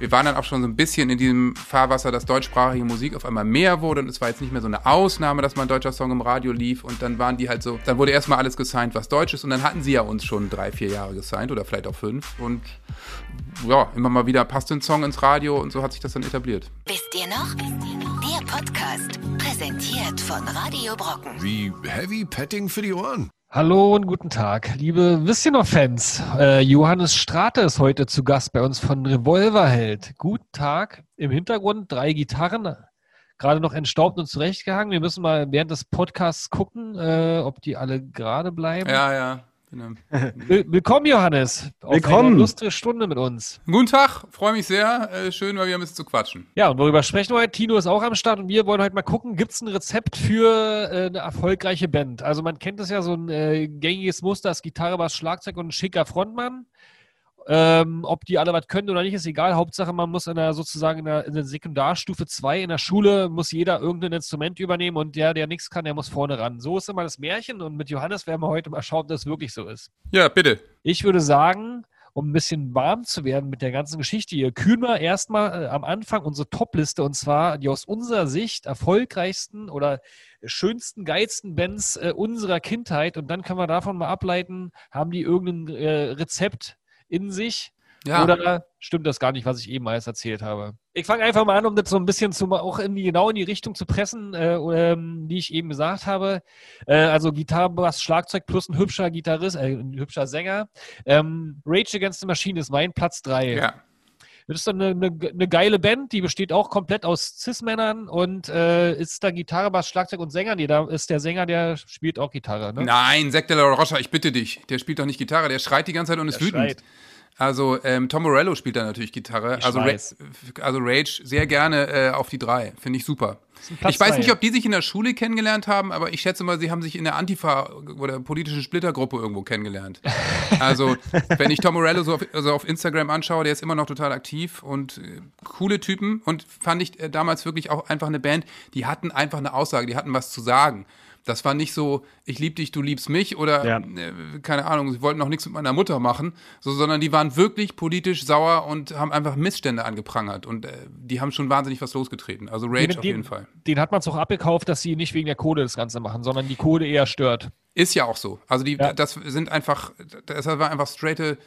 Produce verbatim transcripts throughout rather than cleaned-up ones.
wir waren dann auch schon so ein bisschen in diesem Fahrwasser, dass deutschsprachige Musik auf einmal mehr wurde und es war jetzt nicht mehr so eine Ausnahme, dass mal ein deutscher Song im Radio lief und dann waren die halt so, dann wurde erstmal alles gesigned, was deutsch ist und dann hatten sie ja uns schon drei, vier Jahre gesigned oder vielleicht auch fünf und ja, immer mal wieder passt ein Song ins Radio und so hat sich das dann etabliert. Wisst ihr noch? Der Podcast, präsentiert von Radio Brocken. Wie Heavy Petting für die Ohren. Hallo und guten Tag, liebe Wisst ihr noch Fans. Äh, Johannes Strate ist heute zu Gast bei uns von Revolverheld. Guten Tag. Im Hintergrund drei Gitarren, gerade noch entstaubt und zurechtgehangen. Wir müssen mal während des Podcasts gucken, äh, ob die alle gerade bleiben. Ja, ja. Willkommen, Johannes. Auf Willkommen. Eine lustige Stunde mit uns. Guten Tag, freue mich sehr. Äh, schön, mal wieder ein bisschen zu quatschen. Ja, und worüber sprechen wir heute? Tino ist auch am Start und wir wollen heute mal gucken, gibt es ein Rezept für äh, eine erfolgreiche Band? Also man kennt das ja, so ein äh, gängiges Muster, das Gitarre, Bass, Schlagzeug und ein schicker Frontmann. Ähm, ob die alle was können oder nicht, ist egal. Hauptsache, man muss in der, sozusagen in der, in der Sekundarstufe zwei in der Schule muss jeder irgendein Instrument übernehmen und der, der nichts kann, der muss vorne ran. So ist immer das Märchen und mit Johannes werden wir heute mal schauen, ob das wirklich so ist. Ja, bitte. Ich würde sagen, um ein bisschen warm zu werden mit der ganzen Geschichte hier, kühlen wir erstmal am Anfang unsere Top-Liste und zwar die aus unserer Sicht erfolgreichsten oder schönsten, geilsten Bands äh, unserer Kindheit und dann können wir davon mal ableiten, haben die irgendein äh, Rezept in sich, ja. Oder stimmt das gar nicht, was ich eben alles erzählt habe? Ich fange einfach mal an, um das so ein bisschen zu, auch in die, genau in die Richtung zu pressen, äh, ähm, die ich eben gesagt habe. Äh, also Gitarre, Bass, Schlagzeug plus ein hübscher Gitarrist, äh, ein hübscher Sänger. Ähm, Rage Against the Machine ist mein Platz drei. Ja. Das ist dann eine, eine, eine geile Band, die besteht auch komplett aus Cis-Männern und äh, ist da Gitarre, Bass, Schlagzeug und Sänger? Nee, da ist der Sänger, der spielt auch Gitarre, ne? Nein, Zack de la Rocha, ich bitte dich. Der spielt doch nicht Gitarre, der schreit die ganze Zeit und ist der wütend. Schreit. Also ähm, Tom Morello spielt da natürlich Gitarre. Also, Ra- also Rage sehr gerne äh, auf die drei, finde ich super. Ich weiß nicht, ob die sich in der Schule kennengelernt haben, aber ich schätze mal, sie haben sich in der Antifa oder politischen Splittergruppe irgendwo kennengelernt. Also, wenn ich Tom Morello so auf, also auf Instagram anschaue, der ist immer noch total aktiv und äh, coole Typen und fand ich äh, damals wirklich auch einfach eine Band, die hatten einfach eine Aussage, die hatten was zu sagen. Das war nicht so, ich lieb dich, du liebst mich oder, ja. äh, keine Ahnung, sie wollten auch nichts mit meiner Mutter machen, so, sondern die waren wirklich politisch sauer und haben einfach Missstände angeprangert und äh, die haben schon wahnsinnig was losgetreten. Also Rage den, auf jeden den, Fall. Den hat man es auch abgekauft, dass sie nicht wegen der Kohle das Ganze machen, sondern die Kohle eher stört. Ist ja auch so. Also die, ja. das sind einfach, das war einfach straighte,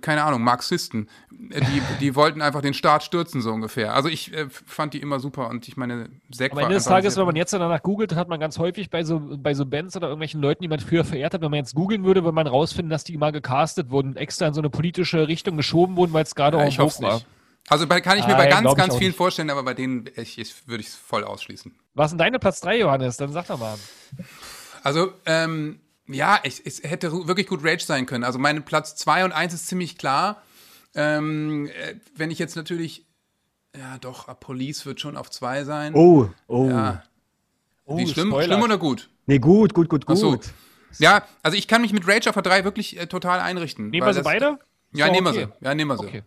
keine Ahnung, Marxisten, die, die wollten einfach den Staat stürzen, so ungefähr. Also ich äh, fand die immer super und ich meine, Zack war am Ende des Tages, wenn man jetzt danach googelt, hat man ganz häufig bei so, bei so Bands oder irgendwelchen Leuten, die man früher verehrt hat, wenn man jetzt googeln würde, würde man rausfinden, dass die mal gecastet wurden und extra in so eine politische Richtung geschoben wurden, weil es gerade ja, auch hoch war. Nicht. Also bei, kann ich mir ah, bei ja, ganz, ganz vielen nicht. vorstellen, aber bei denen ich, ich, würde ich es voll ausschließen. Was sind deine Platz drei, Johannes? Dann sag doch mal. Also, ähm, ja, ich, es hätte wirklich gut Rage sein können. Also meine Platz zwei und eins ist ziemlich klar. Ähm, wenn ich jetzt natürlich, ja doch, Police wird schon auf zwei sein. Oh, oh. Ja. oh Die schlimm, schlimm oder gut? Nee, gut, gut, gut, gut. Ach so. Ja, also ich kann mich mit Rage auf der drei wirklich äh, total einrichten. Nehmen wir sie beide? Ja, so, nehmen okay. wir sie. Ja, nehmen wir sie. Okay.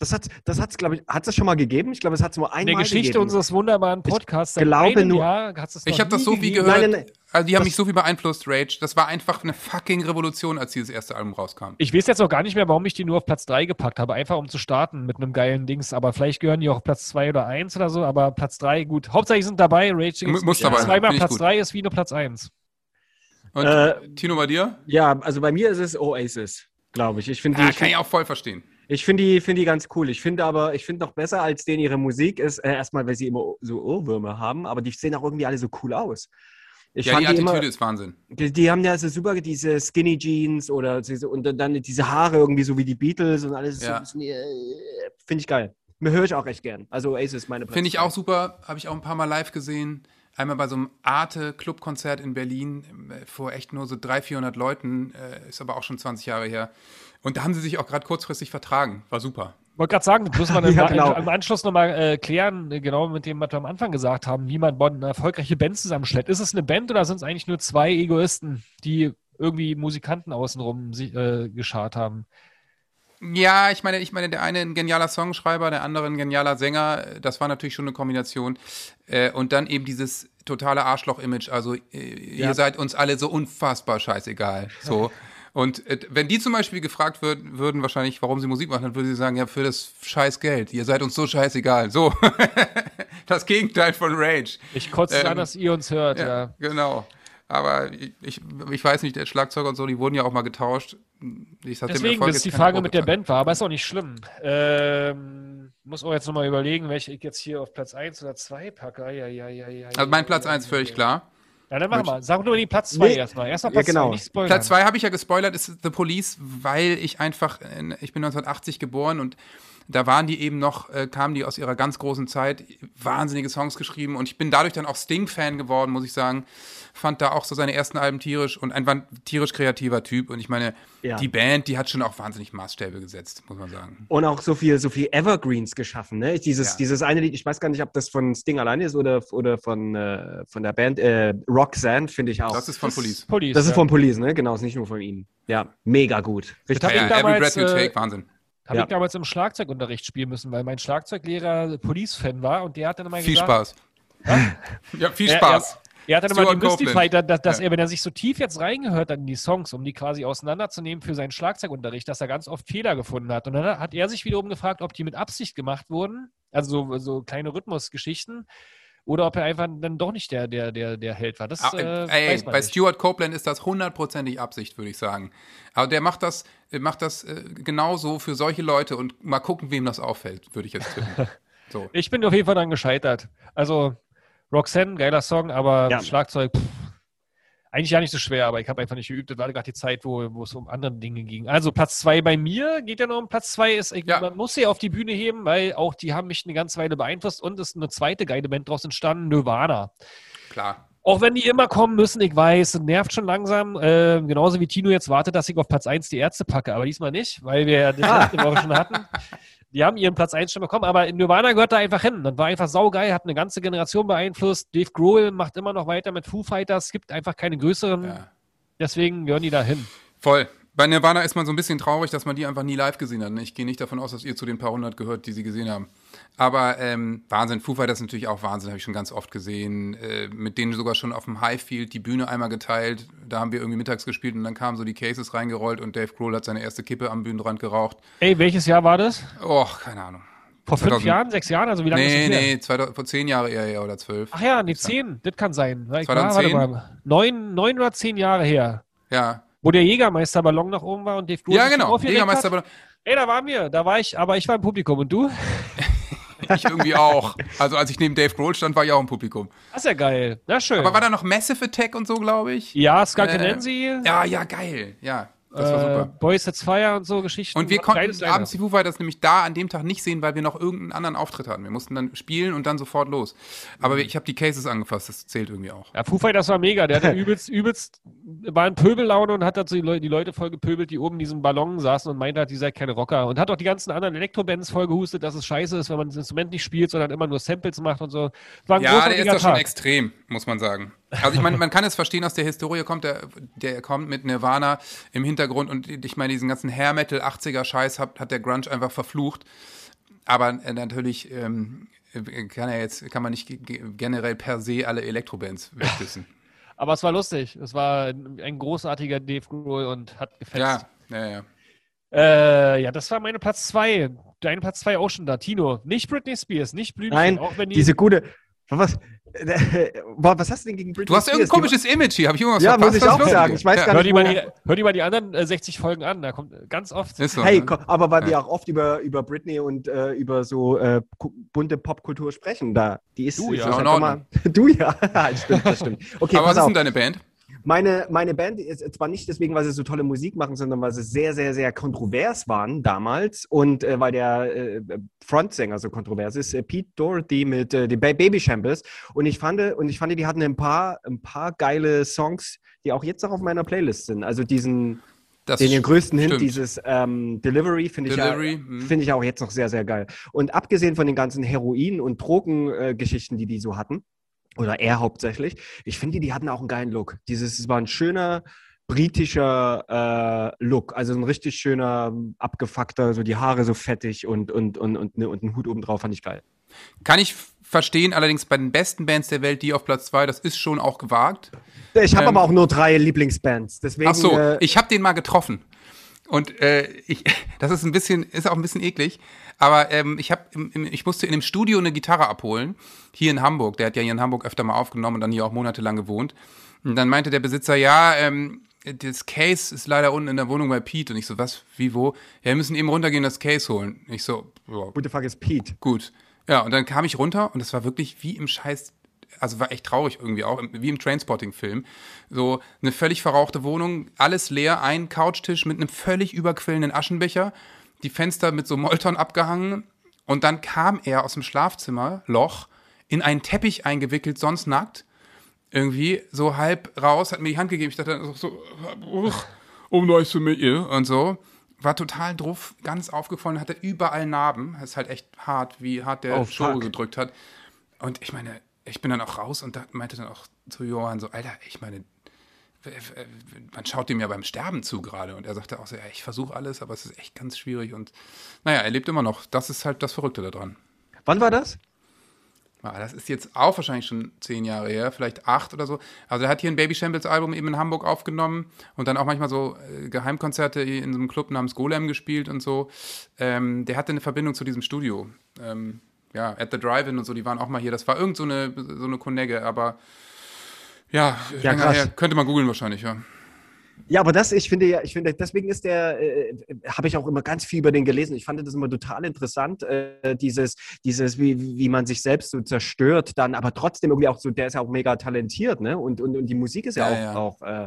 Das hat das hat's, glaube ich, hat es schon mal gegeben? Ich glaube, es hat es nur einmal gegeben. In der Geschichte gegeben. Unseres wunderbaren Podcasts. Ich glaube nur. Jahr, ich habe das so viel gehört. Nein, nein, nein. Also die haben das, mich so viel beeinflusst, Rage. Das war einfach eine fucking Revolution, als dieses erste Album rauskam. Ich weiß jetzt auch gar nicht mehr, warum ich die nur auf Platz drei gepackt habe. Einfach um zu starten mit einem geilen Dings. Aber vielleicht gehören die auch auf Platz zwei oder eins oder so. Aber Platz drei, gut. Hauptsächlich sind dabei. Rage M- muss dabei. Zweimal Platz drei ist wie nur Platz eins. Und äh, Tino, bei dir? Ja, also bei mir ist es Oasis, glaube ich. Ich finde ja, die. Kann ich auch voll verstehen. Ich finde die, find die ganz cool. Ich finde aber, ich finde noch besser als denen ihre Musik ist, äh, erstmal, weil sie immer so Ohrwürmer haben, aber die sehen auch irgendwie alle so cool aus. Ich ja, fand die Attitüde die immer, ist Wahnsinn. Die, die haben ja so super diese Skinny Jeans oder diese, und dann diese Haare irgendwie so wie die Beatles und alles. Ja. So, äh, finde ich geil. Mir höre ich auch recht gern. Also Oasis, meine Platz. Finde ich auch super. Habe ich auch ein paar Mal live gesehen. Einmal bei so einem Arte-Club-Konzert in Berlin vor echt nur so dreihundert, vierhundert Leuten. Äh, ist aber auch schon zwanzig Jahre her. Und da haben sie sich auch gerade kurzfristig vertragen. War super. Ich wollte gerade sagen, das muss man im, ja, genau. im Anschluss nochmal äh, klären, genau mit dem, was wir am Anfang gesagt haben, wie man eine erfolgreiche Band zusammenstellt. Ist es eine Band oder sind es eigentlich nur zwei Egoisten, die irgendwie Musikanten außenrum äh, geschart haben? Ja, ich meine, ich meine, der eine ein genialer Songschreiber, der andere ein genialer Sänger. Das war natürlich schon eine Kombination. Äh, und dann eben dieses totale Arschloch-Image. Also äh, ja. ihr seid uns alle so unfassbar scheißegal. So. Und äh, wenn die zum Beispiel gefragt würd, würden, wahrscheinlich, warum sie Musik machen, dann würden sie sagen, ja, für das scheiß Geld. Ihr seid uns so scheißegal. So. Das Gegenteil von Rage. Ich kotze ähm, an, dass ihr uns hört, ja. ja. Genau. Aber ich, ich weiß nicht, der Schlagzeuger und so, die wurden ja auch mal getauscht. Ich hatte Deswegen, bis die Frage mit der Band war, aber ist auch nicht schlimm. Ähm, muss auch jetzt nochmal überlegen, welche ich jetzt hier auf Platz eins oder zwei packe. Ja, ja, ja, ja, also mein Platz eins, ja, völlig ja. klar. Ja, dann machen wir. Sag nur die Platz zwei nee. erstmal. Erstmal Platz zwei, ja, genau. nicht spoilern. Platz zwei habe ich ja gespoilert, ist The Police, weil ich einfach, ich bin neunzehnhundertachtzig geboren und da waren die eben noch, äh, kamen die aus ihrer ganz großen Zeit, wahnsinnige Songs geschrieben und ich bin dadurch dann auch Sting-Fan geworden, muss ich sagen. Fand da auch so seine ersten Alben tierisch und einfach ein tierisch kreativer Typ und ich meine, ja. die Band, die hat schon auch wahnsinnig Maßstäbe gesetzt, muss man sagen. Und auch so viel, so viel Evergreens geschaffen, ne? Dieses, ja. dieses eine Lied, ich weiß gar nicht, ob das von Sting alleine ist oder, oder von, äh, von der Band, äh, Roxanne, finde ich auch. Das ist von das Police. Police. Das ist ja. von Police, ne? Genau, ist nicht nur von ihnen. Ja, mega gut. Ich ja, ja, damals, Every Breath You Take, äh, Wahnsinn. Habe ja. ich damals im Schlagzeugunterricht spielen müssen, weil mein Schlagzeuglehrer Police-Fan war und der hat dann immer viel gesagt... Viel Spaß. Ja, ja viel Spaß. Er, er, er hat dann immer die Mystified, dass, dass ja. er, wenn er sich so tief jetzt reingehört hat in die Songs, um die quasi auseinanderzunehmen für seinen Schlagzeugunterricht, dass er ganz oft Fehler gefunden hat. Und dann hat er sich wiederum gefragt, ob die mit Absicht gemacht wurden, also so, so kleine Rhythmusgeschichten, oder ob er einfach dann doch nicht der, der, der, der Held war. Das, ah, äh, ey, bei nicht. Stuart Copeland ist das hundertprozentig Absicht, würde ich sagen. Aber der macht das, macht das äh, genauso für solche Leute und mal gucken, wem das auffällt, würde ich jetzt tippen. So. Ich bin auf jeden Fall dann gescheitert. Also Roxanne, geiler Song, aber ja. Schlagzeug, pff, eigentlich ja nicht so schwer, aber ich habe einfach nicht geübt. Das war gerade die Zeit, wo, wo es um andere Dinge ging. Also Platz zwei bei mir geht ja noch um Platz zwei. Ist, ich, ja. Man muss sie auf die Bühne heben, weil auch die haben mich eine ganze Weile beeinflusst und ist eine zweite geile Band draus entstanden, Nirvana. Klar. Auch wenn die immer kommen müssen, ich weiß, nervt schon langsam. Äh, genauso wie Tino jetzt wartet, dass ich auf Platz eins die Ärzte packe, aber diesmal nicht, weil wir ja die letzte Woche schon hatten. Die haben ihren Platz eins schon bekommen, aber Nirvana gehört da einfach hin. Das war einfach saugeil, hat eine ganze Generation beeinflusst. Dave Grohl macht immer noch weiter mit Foo Fighters, es gibt einfach keine größeren. Ja. Deswegen gehören die da hin. Voll. Bei Nirvana ist man so ein bisschen traurig, dass man die einfach nie live gesehen hat. Ich gehe nicht davon aus, dass ihr zu den paar hundert gehört, die sie gesehen haben. Aber ähm, Wahnsinn, Foo Fighters ist natürlich auch Wahnsinn, habe ich schon ganz oft gesehen. Äh, mit denen sogar schon auf dem Highfield die Bühne einmal geteilt. Da haben wir irgendwie mittags gespielt und dann kamen so die Cases reingerollt und Dave Grohl hat seine erste Kippe am Bühnenrand geraucht. Ey, welches Jahr war das? Och, keine Ahnung. Vor fünf zweitausend Jahren, sechs Jahren? Also wie lange nee, ist das Nee, nee, zweitausend vor zehn Jahren eher, eher oder zwölf. Ach ja, nee, zehn, das kann sein. Ich zweitausendzehn? War, warte mal. Neun, neun oder zehn Jahre her. Ja, wo der Jägermeisterballon nach oben war und Dave Grohl. Ja, genau, Jägermeisterballon. Ey, da waren wir, da war ich, aber ich war im Publikum. Und du? Ich irgendwie auch. Also als ich neben Dave Grohl stand, war ich auch im Publikum. Das ist ja geil, na schön. Aber war da noch Massive Attack und so, glaube ich? Ja, Scott äh, Nancy. Ja, ja, geil, ja. Das war super. Äh, Boysetsfire und so Geschichten. Und wir konnten abends die Foo Fighters nämlich da an dem Tag nicht sehen, weil wir noch irgendeinen anderen Auftritt hatten. Wir mussten dann spielen und dann sofort los. Aber ich habe die Cases angefasst, das zählt irgendwie auch. Ja, Foo Fighters war mega. Der hatte übelst, übelst, war in Pöbellaune und hat dazu die, Le- die Leute voll gepöbelt, die oben in diesem Ballon saßen und meinte, die seid keine Rocker. Und hat auch die ganzen anderen Elektrobands voll gehustet, dass es scheiße ist, wenn man das Instrument nicht spielt, sondern immer nur Samples macht und so. War ein ja, der ist doch schon extrem, muss man sagen. Also ich meine, man kann es verstehen, dass der Historie kommt, der, der kommt mit Nirvana im Hintergrund und ich meine, diesen ganzen Hair-Metal-achtziger-Scheiß hat, hat der Grunge einfach verflucht. Aber natürlich ähm, kann er jetzt, kann man nicht g- generell per se alle Elektrobands wegdissen. Aber es war lustig. Es war ein großartiger Dave Grohl und hat gefetzt. Ja, ja, ja. Äh, ja, das war meine Platz zwei. Deine Platz zwei auch schon da. Tino, nicht Britney Spears, nicht Blümchen. Nein, auch wenn die diese gute... Was, äh, boah, was hast du denn gegen Britney Spears? Du hast irgendein komisches Image hier, habe ich irgendwas ja, verpasst? Ja, muss ich was auch sagen. Ich weiß ja. gar nicht, hör, dir die, hör dir mal die anderen äh, sechzig Folgen an, da kommt ganz oft. So, hey, ne? komm, aber weil ja. wir auch oft über, über Britney und äh, über so äh, bunte Popkultur sprechen, da. Die ist, du ja. Ist, no, no, mal, no. Du ja. Stimmt, das stimmt. Okay, aber was ist auf. denn deine Band? Meine, meine Band ist zwar nicht deswegen, weil sie so tolle Musik machen, sondern weil sie sehr, sehr, sehr kontrovers waren damals und äh, weil der äh, Frontsänger so kontrovers ist, äh, Pete Doherty mit äh, den Baby Shambles. Und ich fand, und ich fand, die hatten ein paar, ein paar geile Songs, die auch jetzt noch auf meiner Playlist sind. Also diesen, das den, den größten stimmt. Hint, dieses ähm, Delivery, finde ich, ja, find ich auch jetzt noch sehr, sehr geil. Und abgesehen von den ganzen Heroin- und Drogengeschichten, äh, die die so hatten, oder er hauptsächlich. Ich finde, die hatten auch einen geilen Look. Dieses, es war ein schöner britischer äh, Look, also ein richtig schöner abgefuckter, so die Haare so fettig und und und und, und, und einen Hut oben drauf, fand ich geil. Kann ich verstehen, allerdings bei den besten Bands der Welt, die auf Platz zwei, das ist schon auch gewagt. Ich habe ähm, aber auch nur drei Lieblingsbands. Deswegen, ach so, äh, ich habe den mal getroffen. Und äh, ich, das ist ein bisschen, ist auch ein bisschen eklig. Aber ähm, ich hab, im, im, ich musste in dem Studio eine Gitarre abholen, hier in Hamburg. Der hat ja hier in Hamburg öfter mal aufgenommen und dann hier auch monatelang gewohnt. Und dann meinte der Besitzer, ja, ähm, das Case ist leider unten in der Wohnung bei Pete. Und ich so, was, wie, wo? Ja, wir müssen eben runtergehen und das Case holen. Ich so, wow. What the fuck is Pete? Gut. Ja, und dann kam ich runter und es war wirklich wie im Scheiß, also war echt traurig irgendwie auch, wie im Trainspotting-Film. So eine völlig verrauchte Wohnung, alles leer, ein Couchtisch mit einem völlig überquellenden Aschenbecher, die Fenster mit so Molton abgehangen und dann kam er aus dem Schlafzimmerloch in einen Teppich eingewickelt, sonst nackt, irgendwie so halb raus, hat mir die Hand gegeben, ich dachte so, um euch zu mir und so. War total drauf, ganz aufgefallen, hatte überall Narben. Das ist halt echt hart, wie hart der oh, Show gedrückt hat. Und ich meine, ich bin dann auch raus und da meinte dann auch zu Johann so, Alter, ich meine, man schaut dem ja beim Sterben zu gerade. Und er sagte auch so, ja, ich versuche alles, aber es ist echt ganz schwierig. Und naja, er lebt immer noch. Das ist halt das Verrückte daran. Wann war das? Das ist jetzt auch wahrscheinlich schon zehn Jahre her, vielleicht acht oder so. Also er hat hier ein Baby Shambles Album eben in Hamburg aufgenommen und dann auch manchmal so Geheimkonzerte in so einem Club namens Golem gespielt und so. Ähm, der hatte eine Verbindung zu diesem Studio. Ähm, ja, at the Drive-In und so, die waren auch mal hier. Das war irgend so eine, so eine Konegge, aber ja, ja länger her, könnte man googeln wahrscheinlich, ja. Ja, aber das, ich finde ja, ich finde, deswegen ist der, äh, habe ich auch immer ganz viel über den gelesen. Ich fand das immer total interessant, äh, dieses, dieses, wie, wie man sich selbst so zerstört dann, aber trotzdem irgendwie auch so, der ist ja auch mega talentiert, ne? Und, und, und die Musik ist ja, ja auch, ja. auch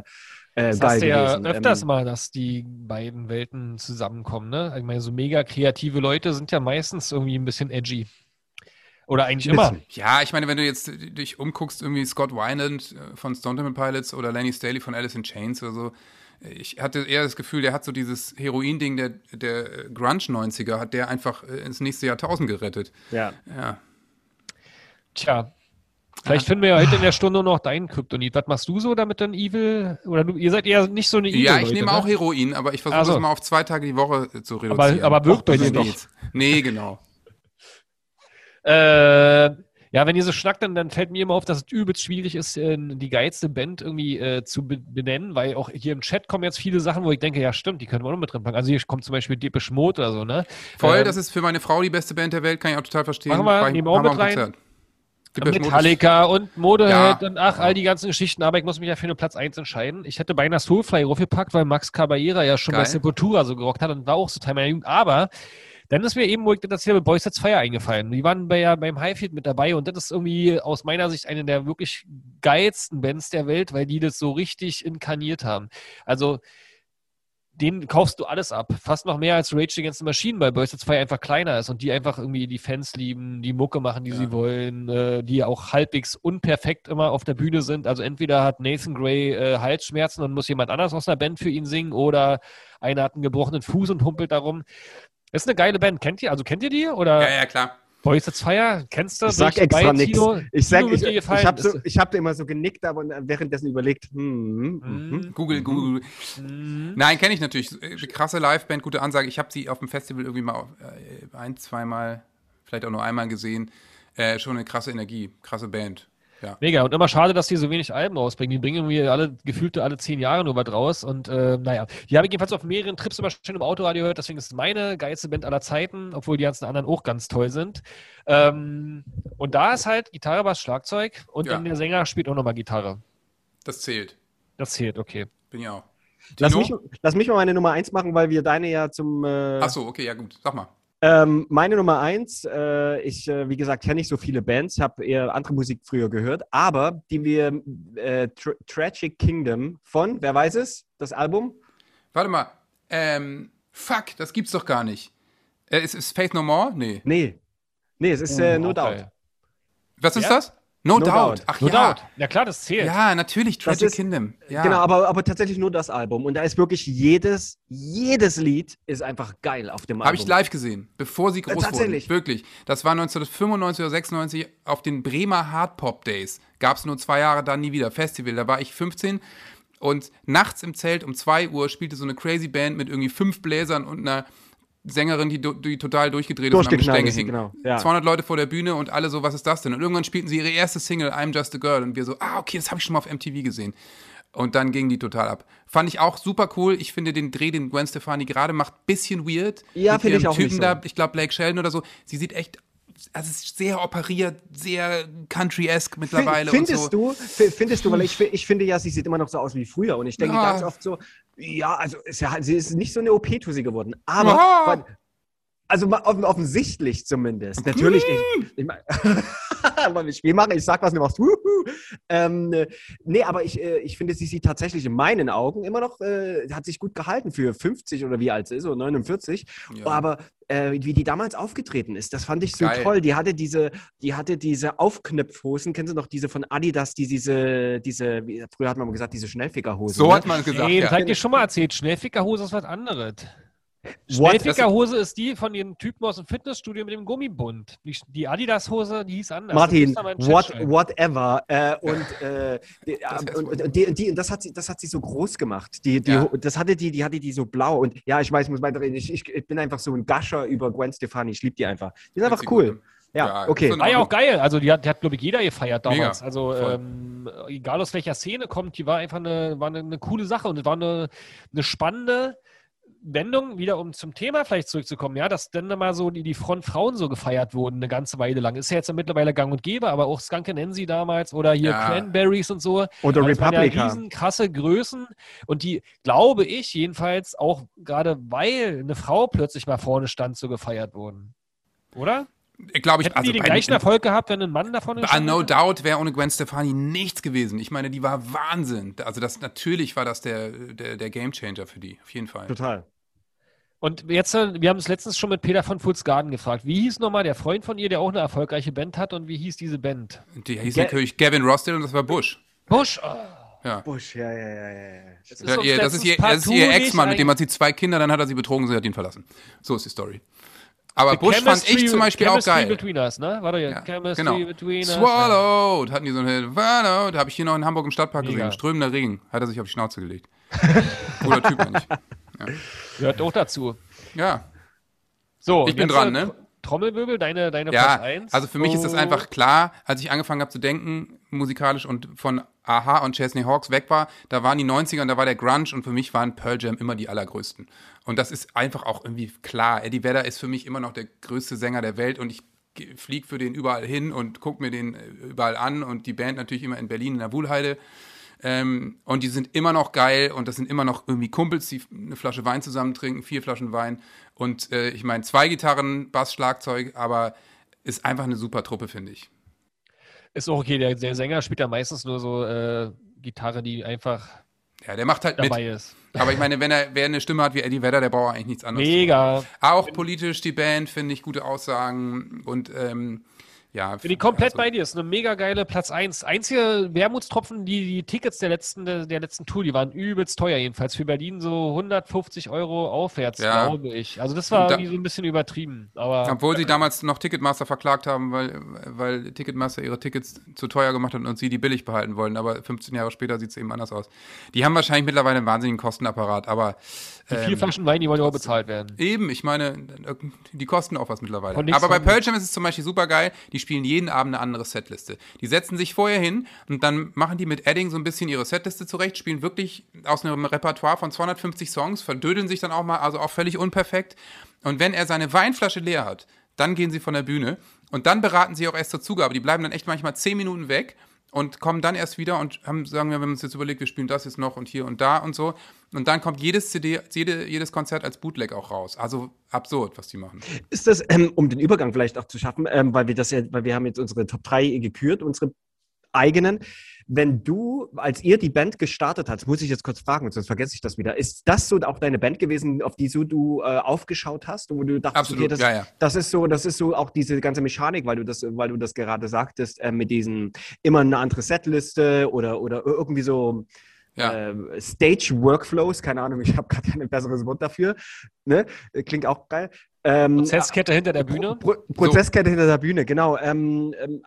äh, Das hast du ja öfters mal, dass die beiden Welten zusammenkommen, ne? Ich meine, so mega kreative Leute sind ja meistens irgendwie ein bisschen edgy. Oder eigentlich immer. Ja, ich meine, wenn du jetzt dich umguckst, irgendwie Scott Weiland von Stone Temple Pilots oder Lenny Staley von Alice in Chains oder so, ich hatte eher das Gefühl, der hat so dieses Heroin-Ding der, der Grunge-neunziger, hat der einfach ins nächste Jahrtausend gerettet. Ja. ja. Tja. Vielleicht finden wir ja heute in der Stunde noch deinen Kryptonit. Was machst du so damit dann Evil? Oder du, ihr seid eher nicht so eine Evil. Ja, ich Leute, nehme ne? auch Heroin, aber ich versuche so. das mal auf zwei Tage die Woche zu reduzieren. Aber, aber wirkt doch nicht. Geht's. Nee, genau. Äh, ja, wenn ihr so schnackt, dann, dann fällt mir immer auf, dass es übelst schwierig ist, äh, die geilste Band irgendwie äh, zu be- benennen, weil auch hier im Chat kommen jetzt viele Sachen, wo ich denke, ja stimmt, die können wir auch noch mit drin packen. Also hier kommt zum Beispiel Depeche Mode oder so, ne? Voll, ähm, das ist für meine Frau die beste Band der Welt, kann ich auch total verstehen. Machen wir, nehmen auch mit rein. Metallica und Motorhead ja. und ach, all die ganzen Geschichten, aber ich muss mich ja für nur Platz eins entscheiden. Ich hätte beinahe Soulfly raufgepackt, weil Max Caballera ja schon Geil. bei Sepultura so gerockt hat und war auch so Teil meiner Jugend, aber dann ist mir eben, wo ich das hier bei Boysetsfire eingefallen. Die waren bei, ja, beim Highfield mit dabei und das ist irgendwie aus meiner Sicht eine der wirklich geilsten Bands der Welt, weil die das so richtig inkarniert haben. Also, denen kaufst du alles ab. Fast noch mehr als Rage Against the Machine, weil Boysetsfire einfach kleiner ist und die einfach irgendwie die Fans lieben, die Mucke machen, die ja. sie wollen, äh, die auch halbwegs unperfekt immer auf der Bühne sind. Also entweder hat Nathan Gray äh, Halsschmerzen und muss jemand anders aus einer Band für ihn singen oder einer hat einen gebrochenen Fuß und humpelt darum. Das ist eine geile Band, kennt ihr? Also kennt ihr die? Oder? Ja, ja, klar. Boysetsfire, kennst du das? Ich sag extra nichts. Ich, ich, ich, ich habe so, hab immer so genickt, aber währenddessen überlegt, hm, hm, hm. Google, Google. Hm. Nein, kenne ich natürlich. Krasse Liveband, gute Ansage. Ich habe sie auf dem Festival irgendwie mal äh, ein, zweimal, vielleicht auch nur einmal gesehen. Äh, schon eine krasse Energie, krasse Band. Ja. Mega, und immer schade, dass die so wenig Alben rausbringen. Die bringen irgendwie alle, gefühlte alle zehn Jahre nur was raus. Und äh, naja, die habe ich jedenfalls auf mehreren Trips immer schön im Autoradio gehört. Deswegen ist es meine geilste Band aller Zeiten, obwohl die ganzen anderen auch ganz toll sind. Ähm, und da ist halt Gitarre, Bass, Schlagzeug. Und ja. dann der Sänger spielt auch nochmal Gitarre. Das zählt. Das zählt, okay. Bin ja auch. Lass mich, lass mich mal meine Nummer eins machen, weil wir deine ja zum... Äh Ach so, okay, ja gut. Sag mal. Ähm, meine Nummer eins, äh, ich, äh, wie gesagt, kenne nicht so viele Bands, habe eher andere Musik früher gehört, aber die wir, äh, Tra- Tragic Kingdom von, wer weiß es, das Album? Warte mal, ähm, fuck, das gibt's doch gar nicht. Äh, ist es Faith No More? Nee. Nee, nee, es ist äh, No Doubt. Okay. Was ist ja? das? No, no doubt. doubt. Ach no ja. Doubt. Na klar, das zählt. Ja, natürlich, Tragic ist, Kingdom. Ja. Genau, aber, aber tatsächlich nur das Album. Und da ist wirklich jedes, jedes Lied ist einfach geil auf dem Album. Habe ich live gesehen, bevor sie groß äh, tatsächlich. wurden. Wirklich. Das war neunzehnhundertfünfundneunzig oder sechsundneunzig auf den Bremer Hardpop Days. Gab es nur zwei Jahre, dann nie wieder. Festival, da war ich fünfzehn. Und nachts im Zelt um zwei Uhr spielte so eine crazy Band mit irgendwie fünf Bläsern und einer Sängerin, die, die total durchgedreht ist und am Gestänge hing. Genau, ja. zweihundert Leute vor der Bühne und alle so, was ist das denn? Und irgendwann spielten sie ihre erste Single, I'm Just a Girl. Und wir so, ah, okay, das habe ich schon mal auf M T V gesehen. Und dann ging die total ab. Fand ich auch super cool. Ich finde den Dreh, den Gwen Stefani gerade macht, bisschen weird. Ja, finde ich auch Typen nicht so. Da, ich glaube, Blake Shelton oder so. Sie sieht echt, also ist sehr operiert, sehr country-esque mittlerweile. Findest und so. du, findest du, weil ich, ich finde ja, sie sieht immer noch so aus wie früher. Und ich denke ja. ganz oft so, ja, also ist ja, sie ist nicht so eine O P-Tussi geworden. Aber, ja. weil, also offen, offensichtlich zumindest. Natürlich nicht. Ich meine, Spiel machen, ich sag was, du machst wuhu. Ähm, nee, aber ich, äh, ich finde, sie sieht tatsächlich in meinen Augen immer noch, äh, hat sich gut gehalten für fünfzig oder wie alt sie ist, oder neunundvierzig. Ja. Aber äh, wie die damals aufgetreten ist, das fand ich so Geil. toll. Die hatte diese, die hatte diese Aufknöpfhosen, kennst du noch, diese von Adidas, die diese, diese, früher hat man mal gesagt, diese Schnellfickerhosen. So ne? hat man gesagt, hey, das ja. hat dir schon mal erzählt, Schnellfickerhose ist was anderes. Schnellfickerhose ist die von den Typen aus dem Fitnessstudio mit dem Gummibund. Die, die Adidas-Hose, die hieß anders. Martin, what, whatever. Äh, und, äh, das heißt und, und die, die, das, hat sie, das hat sie so groß gemacht. Die, die, ja. Das hatte die, die hatte die so blau. Und ja, ich weiß, ich muss mal reden. Ich, ich bin einfach so ein Gascher über Gwen Stefani. Ich liebe die einfach. Die ist einfach cool. Gut. Ja, ja, okay. War ja auch geil. Also die hat, die hat glaube ich, jeder gefeiert damals. Mega. Also ähm, egal aus welcher Szene kommt, die war einfach eine, war eine, eine coole Sache. Und es war eine, eine spannende Wendung, wieder um zum Thema vielleicht zurückzukommen, ja, dass dann mal so die, die Frontfrauen so gefeiert wurden eine ganze Weile lang. Ist ja jetzt ja mittlerweile gang und gäbe, aber auch Skunk and Nancy damals oder hier ja. Cranberries und so. Oder also Republica. Ja, riesen krasse Größen und die, glaube ich, jedenfalls auch gerade, weil eine Frau plötzlich mal vorne stand, so gefeiert wurden. Oder? Glaub ich, Hätten also die den gleichen Erfolg gehabt, wenn ein Mann davon ist? No Doubt wäre ohne Gwen Stefani nichts gewesen. Ich meine, die war Wahnsinn. Also das natürlich war das der, der, der Gamechanger für die, auf jeden Fall. Total. Und jetzt, wir haben es letztens schon mit Peter von Futzgarden gefragt. Wie hieß nochmal der Freund von ihr, der auch eine erfolgreiche Band hat und wie hieß diese Band? Die hieß Ge- natürlich Gavin Rossdale und das war Bush. Bush, oh. Ja. Bush, ja, ja, ja, ja. Das ist, ja, ihr, das ist ihr, das ist ihr Ex-Mann, mit dem hat sie zwei Kinder, dann hat er sie betrogen, sie hat ihn verlassen. So ist die Story. Aber The Bush fand ich zum Beispiel auch geil. Chemistry Between Us, ne? War doch ja, ja Chemistry genau. Between Us. Swallowed, hatten die so eine Swallowed, habe ich hier noch in Hamburg im Stadtpark Mega. gesehen. Strömender Regen, hat er sich auf die Schnauze gelegt. Cooler Typ eigentlich. Ja. Gehört auch dazu. Ja. So, ich bin dran, ne? Trommelwirbel, deine, deine ja, Platz eins. Also für mich oh. ist das einfach klar, als ich angefangen habe zu denken, musikalisch und von Aha und Chesney Hawks weg war, da waren die neunziger und da war der Grunge und für mich waren Pearl Jam immer die allergrößten. Und das ist einfach auch irgendwie klar. Eddie Vedder ist für mich immer noch der größte Sänger der Welt und ich fliege für den überall hin und gucke mir den überall an und die Band natürlich immer in Berlin in der Wuhlheide. Ähm, und die sind immer noch geil und das sind immer noch irgendwie Kumpels, die eine Flasche Wein zusammen trinken, vier Flaschen Wein und äh, ich meine zwei Gitarren, Bass, Schlagzeug, aber ist einfach eine super Truppe, finde ich. Ist auch okay, der, der Sänger spielt ja meistens nur so äh, Gitarre, die einfach ja, der macht halt dabei mit. Ist. Aber ich meine, wenn er wer eine Stimme hat wie Eddie Vedder, der braucht eigentlich nichts anderes. Mega. Auch politisch die Band, finde ich, gute Aussagen und ähm, ja, bin ich komplett also. bei dir. Ist eine mega geile Platz eins. Einzige Wermutstropfen, die, die Tickets der letzten, der letzten Tour, die waren übelst teuer jedenfalls. Für Berlin so hundertfünfzig Euro aufwärts, ja. glaube ich. Also das war da, irgendwie so ein bisschen übertrieben. Aber obwohl sie damals noch Ticketmaster verklagt haben, weil, weil Ticketmaster ihre Tickets zu teuer gemacht hat und sie die billig behalten wollen. Aber fünfzehn Jahre später sieht es eben anders aus. Die haben wahrscheinlich mittlerweile einen wahnsinnigen Kostenapparat, aber die ähm, vier Flaschen Wein, die wollen ja auch bezahlt werden. Eben, ich meine, die kosten auch was mittlerweile. Aber bei Pearl Jam ist es zum Beispiel super geil. Die Die spielen jeden Abend eine andere Setliste. Die setzen sich vorher hin und dann machen die mit Adding so ein bisschen ihre Setliste zurecht, spielen wirklich aus einem Repertoire von zweihundertfünfzig Songs, verdödeln sich dann auch mal, also auch völlig unperfekt. Und wenn er seine Weinflasche leer hat, dann gehen sie von der Bühne und dann beraten sie auch erst zur Zugabe. Die bleiben dann echt manchmal zehn Minuten weg und kommen dann erst wieder und haben, sagen wir, wir haben uns jetzt überlegt, wir spielen das jetzt noch und hier und da und so. Und dann kommt jedes C D, jede, jedes Konzert als Bootleg auch raus. Also absurd, was die machen. Ist das, ähm, um den Übergang vielleicht auch zu schaffen, ähm, weil wir das ja, weil wir haben jetzt unsere Top drei gekürt, unsere eigenen. Wenn du, als ihr die Band gestartet habt, muss ich jetzt kurz fragen, sonst vergesse ich das wieder. Ist das so auch deine Band gewesen, auf die so du äh, aufgeschaut hast, wo du dachtest, Absolut, okay, das, ja, ja. das ist so, das ist so auch diese ganze Mechanik, weil du das, weil du das gerade sagtest, äh, mit diesen immer eine andere Setliste oder oder irgendwie so. Ja. Stage-Workflows, keine Ahnung, ich habe gerade ein besseres Wort dafür, ne? Klingt auch geil. Ähm, Prozesskette hinter der Bühne? Pro- Pro- Prozesskette so. hinter der Bühne, genau. Ähm, ähm,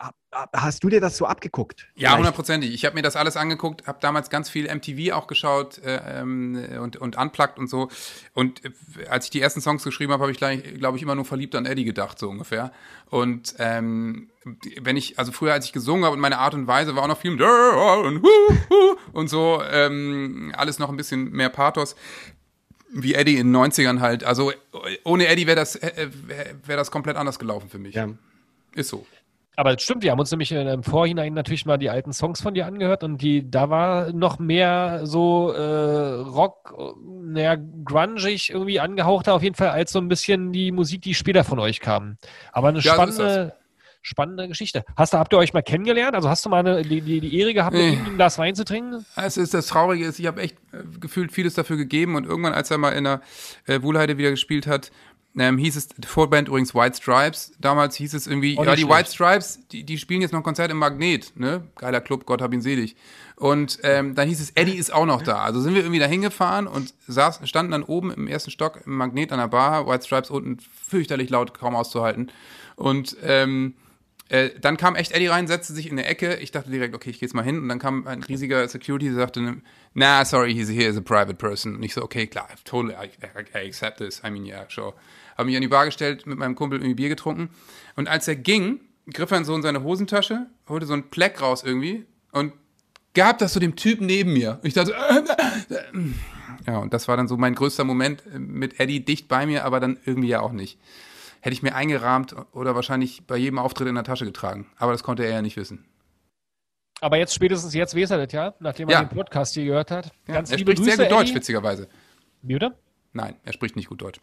hast du dir das so abgeguckt? Ja, hundertprozentig. Ich habe mir das alles angeguckt, habe damals ganz viel M T V auch geschaut äh, und, und Unplugged und so. Und äh, als ich die ersten Songs geschrieben habe, habe ich, glaube ich, immer nur verliebt an Eddie gedacht, so ungefähr. Und ähm, wenn ich, also früher, als ich gesungen habe und meine Art und Weise war auch noch viel und so, ähm, alles noch ein bisschen mehr Pathos. Wie Eddie in den neunzigern halt. Also ohne Eddie wäre das, wär das komplett anders gelaufen für mich. Ja. Ist so. Aber das stimmt, wir haben uns nämlich im Vorhinein natürlich mal die alten Songs von dir angehört und die, da war noch mehr so äh, Rock, naja, grungig irgendwie angehauchter auf jeden Fall, als so ein bisschen die Musik, die später von euch kam. Aber eine ja, spannende... Spannende Geschichte. Hast du, habt ihr euch mal kennengelernt? Also hast du mal eine, die, die, die Ehre gehabt, nee. ein Glas Wein zu trinken? Es ist, das Traurige ist, ich habe echt äh, gefühlt vieles dafür gegeben und irgendwann, als er mal in der äh, Wuhlheide wieder gespielt hat, ähm, hieß es, die Vorband übrigens White Stripes, damals hieß es irgendwie, oh, ja, die schlecht. White Stripes, die, die spielen jetzt noch ein Konzert im Magnet, ne? Geiler Club, Gott hab ihn selig. Und ähm, dann hieß es, Eddie ist auch noch da. Also sind wir irgendwie da hingefahren und saßen, standen dann oben im ersten Stock im Magnet an der Bar, White Stripes unten, fürchterlich laut, kaum auszuhalten. Und, ähm, Äh, dann kam echt Eddie rein, setzte sich in der Ecke. Ich dachte direkt, okay, ich geh jetzt mal hin. Und dann kam ein riesiger Security, der sagte, nah, sorry, he's here as a private person. Und ich so, okay, klar, totally, I, I accept this. I mean, yeah, sure. Hab mich an die Bar gestellt, mit meinem Kumpel irgendwie Bier getrunken. Und als er ging, griff er so in seine Hosentasche, holte so einen Pleck raus irgendwie und gab das so dem Typen neben mir. Und ich dachte, äh, äh, äh. ja, und das war dann so mein größter Moment mit Eddie dicht bei mir, aber dann irgendwie ja auch nicht. Hätte ich mir eingerahmt oder wahrscheinlich bei jedem Auftritt in der Tasche getragen. Aber das konnte er ja nicht wissen. Aber jetzt, spätestens jetzt, weiß er das ja, nachdem er ja. den Podcast hier gehört hat. Ja. Ganz er liebe spricht Grüße, sehr gut Eddie. Deutsch, witzigerweise. Wie oder? Nein, er spricht nicht gut Deutsch.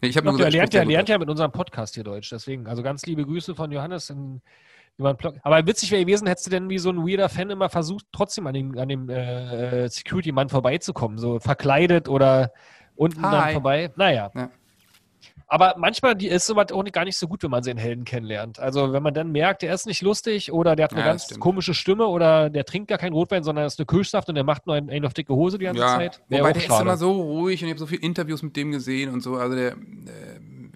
Nee, ich hab nur gesagt, er lernt, er lernt ja mit unserem Podcast hier Deutsch, deswegen. Also ganz liebe Grüße von Johannes. In, in Aber witzig wäre gewesen, hättest du denn wie so ein weirder Fan immer versucht, trotzdem an dem, an dem äh, Security-Mann vorbeizukommen. So verkleidet oder unten Hi. dann vorbei. Naja. Ja. Aber manchmal ist sowas auch gar nicht so gut, wenn man den Helden kennenlernt. Also wenn man dann merkt, der ist nicht lustig oder der hat eine ja, ganz stimmt. komische Stimme oder der trinkt gar keinen Rotwein, sondern ist eine Kirschsaft und der macht nur eine auf dicke Hose die ganze ja. Zeit. Wär Wobei der schade. Ist immer so ruhig und ich habe so viele Interviews mit dem gesehen und so. Also der, äh,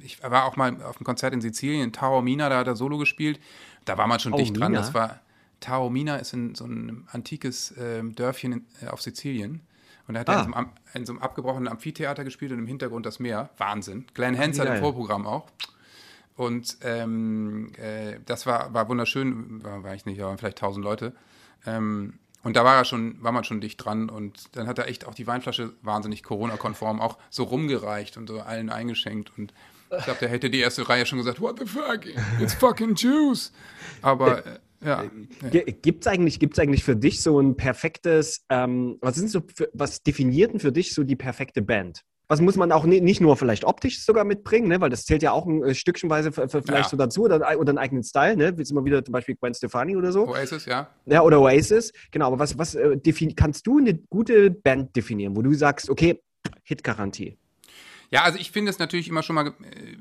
ich war auch mal auf einem Konzert in Sizilien, Taormina, da hat er Solo gespielt. Da war man schon Taormina? dicht dran. Das war Taormina ist in so ein antikes äh, Dörfchen in, äh, auf Sizilien. Und da hat ah. er in so, einem, in so einem abgebrochenen Amphitheater gespielt und im Hintergrund das Meer. Wahnsinn. Glenn Hansard im Vorprogramm auch. Und ähm, äh, das war, war wunderschön, war, war ich nicht, aber vielleicht tausend Leute. Ähm, und da war er schon, war man schon dicht dran. Und dann hat er echt auch die Weinflasche wahnsinnig Corona-konform auch so rumgereicht und so allen eingeschenkt. Und ich glaube, der hätte die erste Reihe schon gesagt, what the fuck, it's fucking juice. Aber... Äh, Ja. Gibt's eigentlich, gibt's eigentlich für dich so ein perfektes, ähm, was sind so, für, was definiert denn für dich so die perfekte Band? Was muss man auch ne, nicht nur vielleicht optisch sogar mitbringen, ne, weil das zählt ja auch ein äh, Stückchenweise f- vielleicht ja. so dazu oder, oder einen eigenen Style, ne, wie immer wieder zum Beispiel Gwen Stefani oder so. Oasis, ja. Ja, oder Oasis, genau, aber was, was äh, defin- kannst du eine gute Band definieren, wo du sagst, okay, Hitgarantie? Ja, also ich finde es natürlich immer schon mal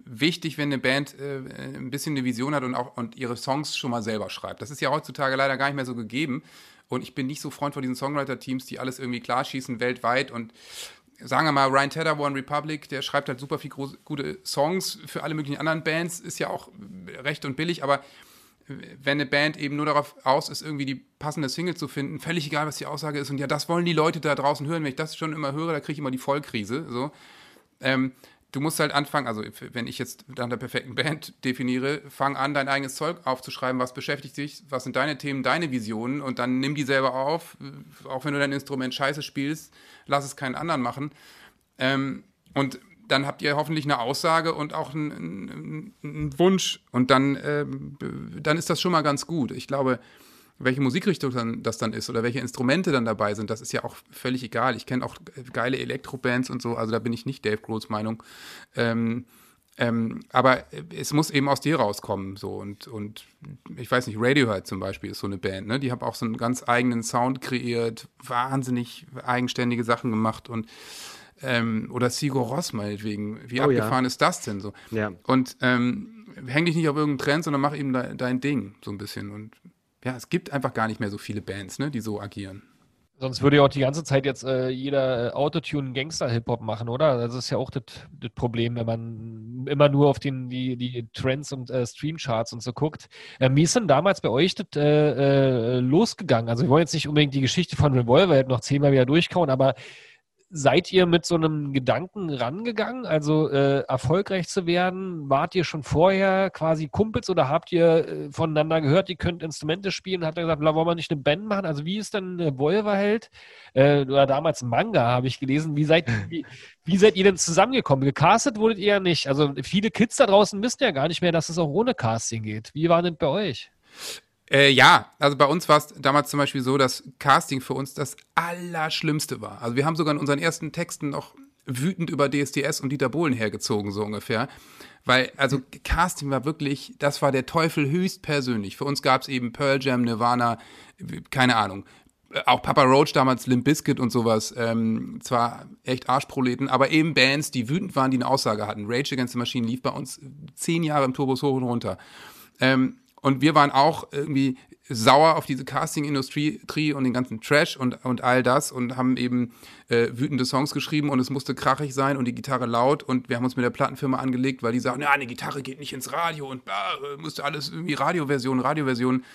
wichtig, wenn eine Band äh, ein bisschen eine Vision hat und auch und ihre Songs schon mal selber schreibt. Das ist ja heutzutage leider gar nicht mehr so gegeben. Und ich bin nicht so Freund von diesen Songwriter-Teams, die alles irgendwie klarschießen weltweit. Und sagen wir mal, Ryan Tedder, One Republic, der schreibt halt super viel groß, gute Songs für alle möglichen anderen Bands. Ist ja auch recht und billig, aber wenn eine Band eben nur darauf aus ist, irgendwie die passende Single zu finden, völlig egal, was die Aussage ist. Und ja, das wollen die Leute da draußen hören. Wenn ich das schon immer höre, da kriege ich immer die Vollkrise, so. Ähm, du musst halt anfangen, also wenn ich jetzt nach der perfekten Band definiere, fang an, dein eigenes Zeug aufzuschreiben, was beschäftigt dich, was sind deine Themen, deine Visionen und dann nimm die selber auf, auch wenn du dein Instrument scheiße spielst, lass es keinen anderen machen ähm, und dann habt ihr hoffentlich eine Aussage und auch einen, einen Wunsch und dann, ähm, dann ist das schon mal ganz gut. Ich glaube, welche Musikrichtung dann, das dann ist oder welche Instrumente dann dabei sind, das ist ja auch völlig egal. Ich kenne auch geile Elektrobands und so, also da bin ich nicht Dave Grohls Meinung. Ähm, ähm, aber es muss eben aus dir rauskommen. So. Und, und ich weiß nicht, Radiohead zum Beispiel ist so eine Band, ne? Die haben auch so einen ganz eigenen Sound kreiert, wahnsinnig eigenständige Sachen gemacht und ähm, oder Sigur Rós meinetwegen. Wie oh, abgefahren ja. ist das denn so? Ja. Und ähm, häng dich nicht auf irgendeinen Trend, sondern mach eben dein Ding so ein bisschen und ja, es gibt einfach gar nicht mehr so viele Bands, ne, die so agieren. Sonst würde ja auch die ganze Zeit jetzt äh, jeder Autotune-Gangster-Hip-Hop machen, oder? Das ist ja auch das Problem, wenn man immer nur auf den, die, die Trends und äh, Streamcharts und so guckt. Ähm, wie ist denn damals bei euch das äh, äh, losgegangen? Also wir wollen jetzt nicht unbedingt die Geschichte von Revolverheld noch zehnmal wieder durchkauen, aber seid ihr mit so einem Gedanken rangegangen, also äh, erfolgreich zu werden? Wart ihr schon vorher quasi Kumpels oder habt ihr äh, voneinander gehört, ihr könnt Instrumente spielen? Hat er gesagt, wollen wir nicht eine Band machen? Also wie ist denn Revolverheld äh, oder damals Manga, habe ich gelesen. Wie seid, wie, wie seid ihr denn zusammengekommen? Gecastet wurdet ihr ja nicht. Also viele Kids da draußen wissen ja gar nicht mehr, dass es auch ohne Casting geht. Wie war denn bei euch? Äh, ja, also bei uns war es damals zum Beispiel so, dass Casting für uns das Allerschlimmste war. Also wir haben sogar in unseren ersten Texten noch wütend über D S D S und Dieter Bohlen hergezogen, so ungefähr. Weil, also Casting war wirklich, das war der Teufel höchstpersönlich. Für uns gab es eben Pearl Jam, Nirvana, keine Ahnung. Auch Papa Roach damals, Limp Bizkit und sowas. Ähm, zwar echt Arschproleten, aber eben Bands, die wütend waren, die eine Aussage hatten. Rage Against the Machine lief bei uns zehn Jahre im Turbos hoch und runter. Ähm, Und wir waren auch irgendwie sauer auf diese Casting-Industrie und den ganzen Trash und, und all das und haben eben äh, wütende Songs geschrieben und es musste krachig sein und die Gitarre laut und wir haben uns mit der Plattenfirma angelegt, weil die sagen, ja, eine Gitarre geht nicht ins Radio und äh, musste alles irgendwie Radioversion, Radioversion.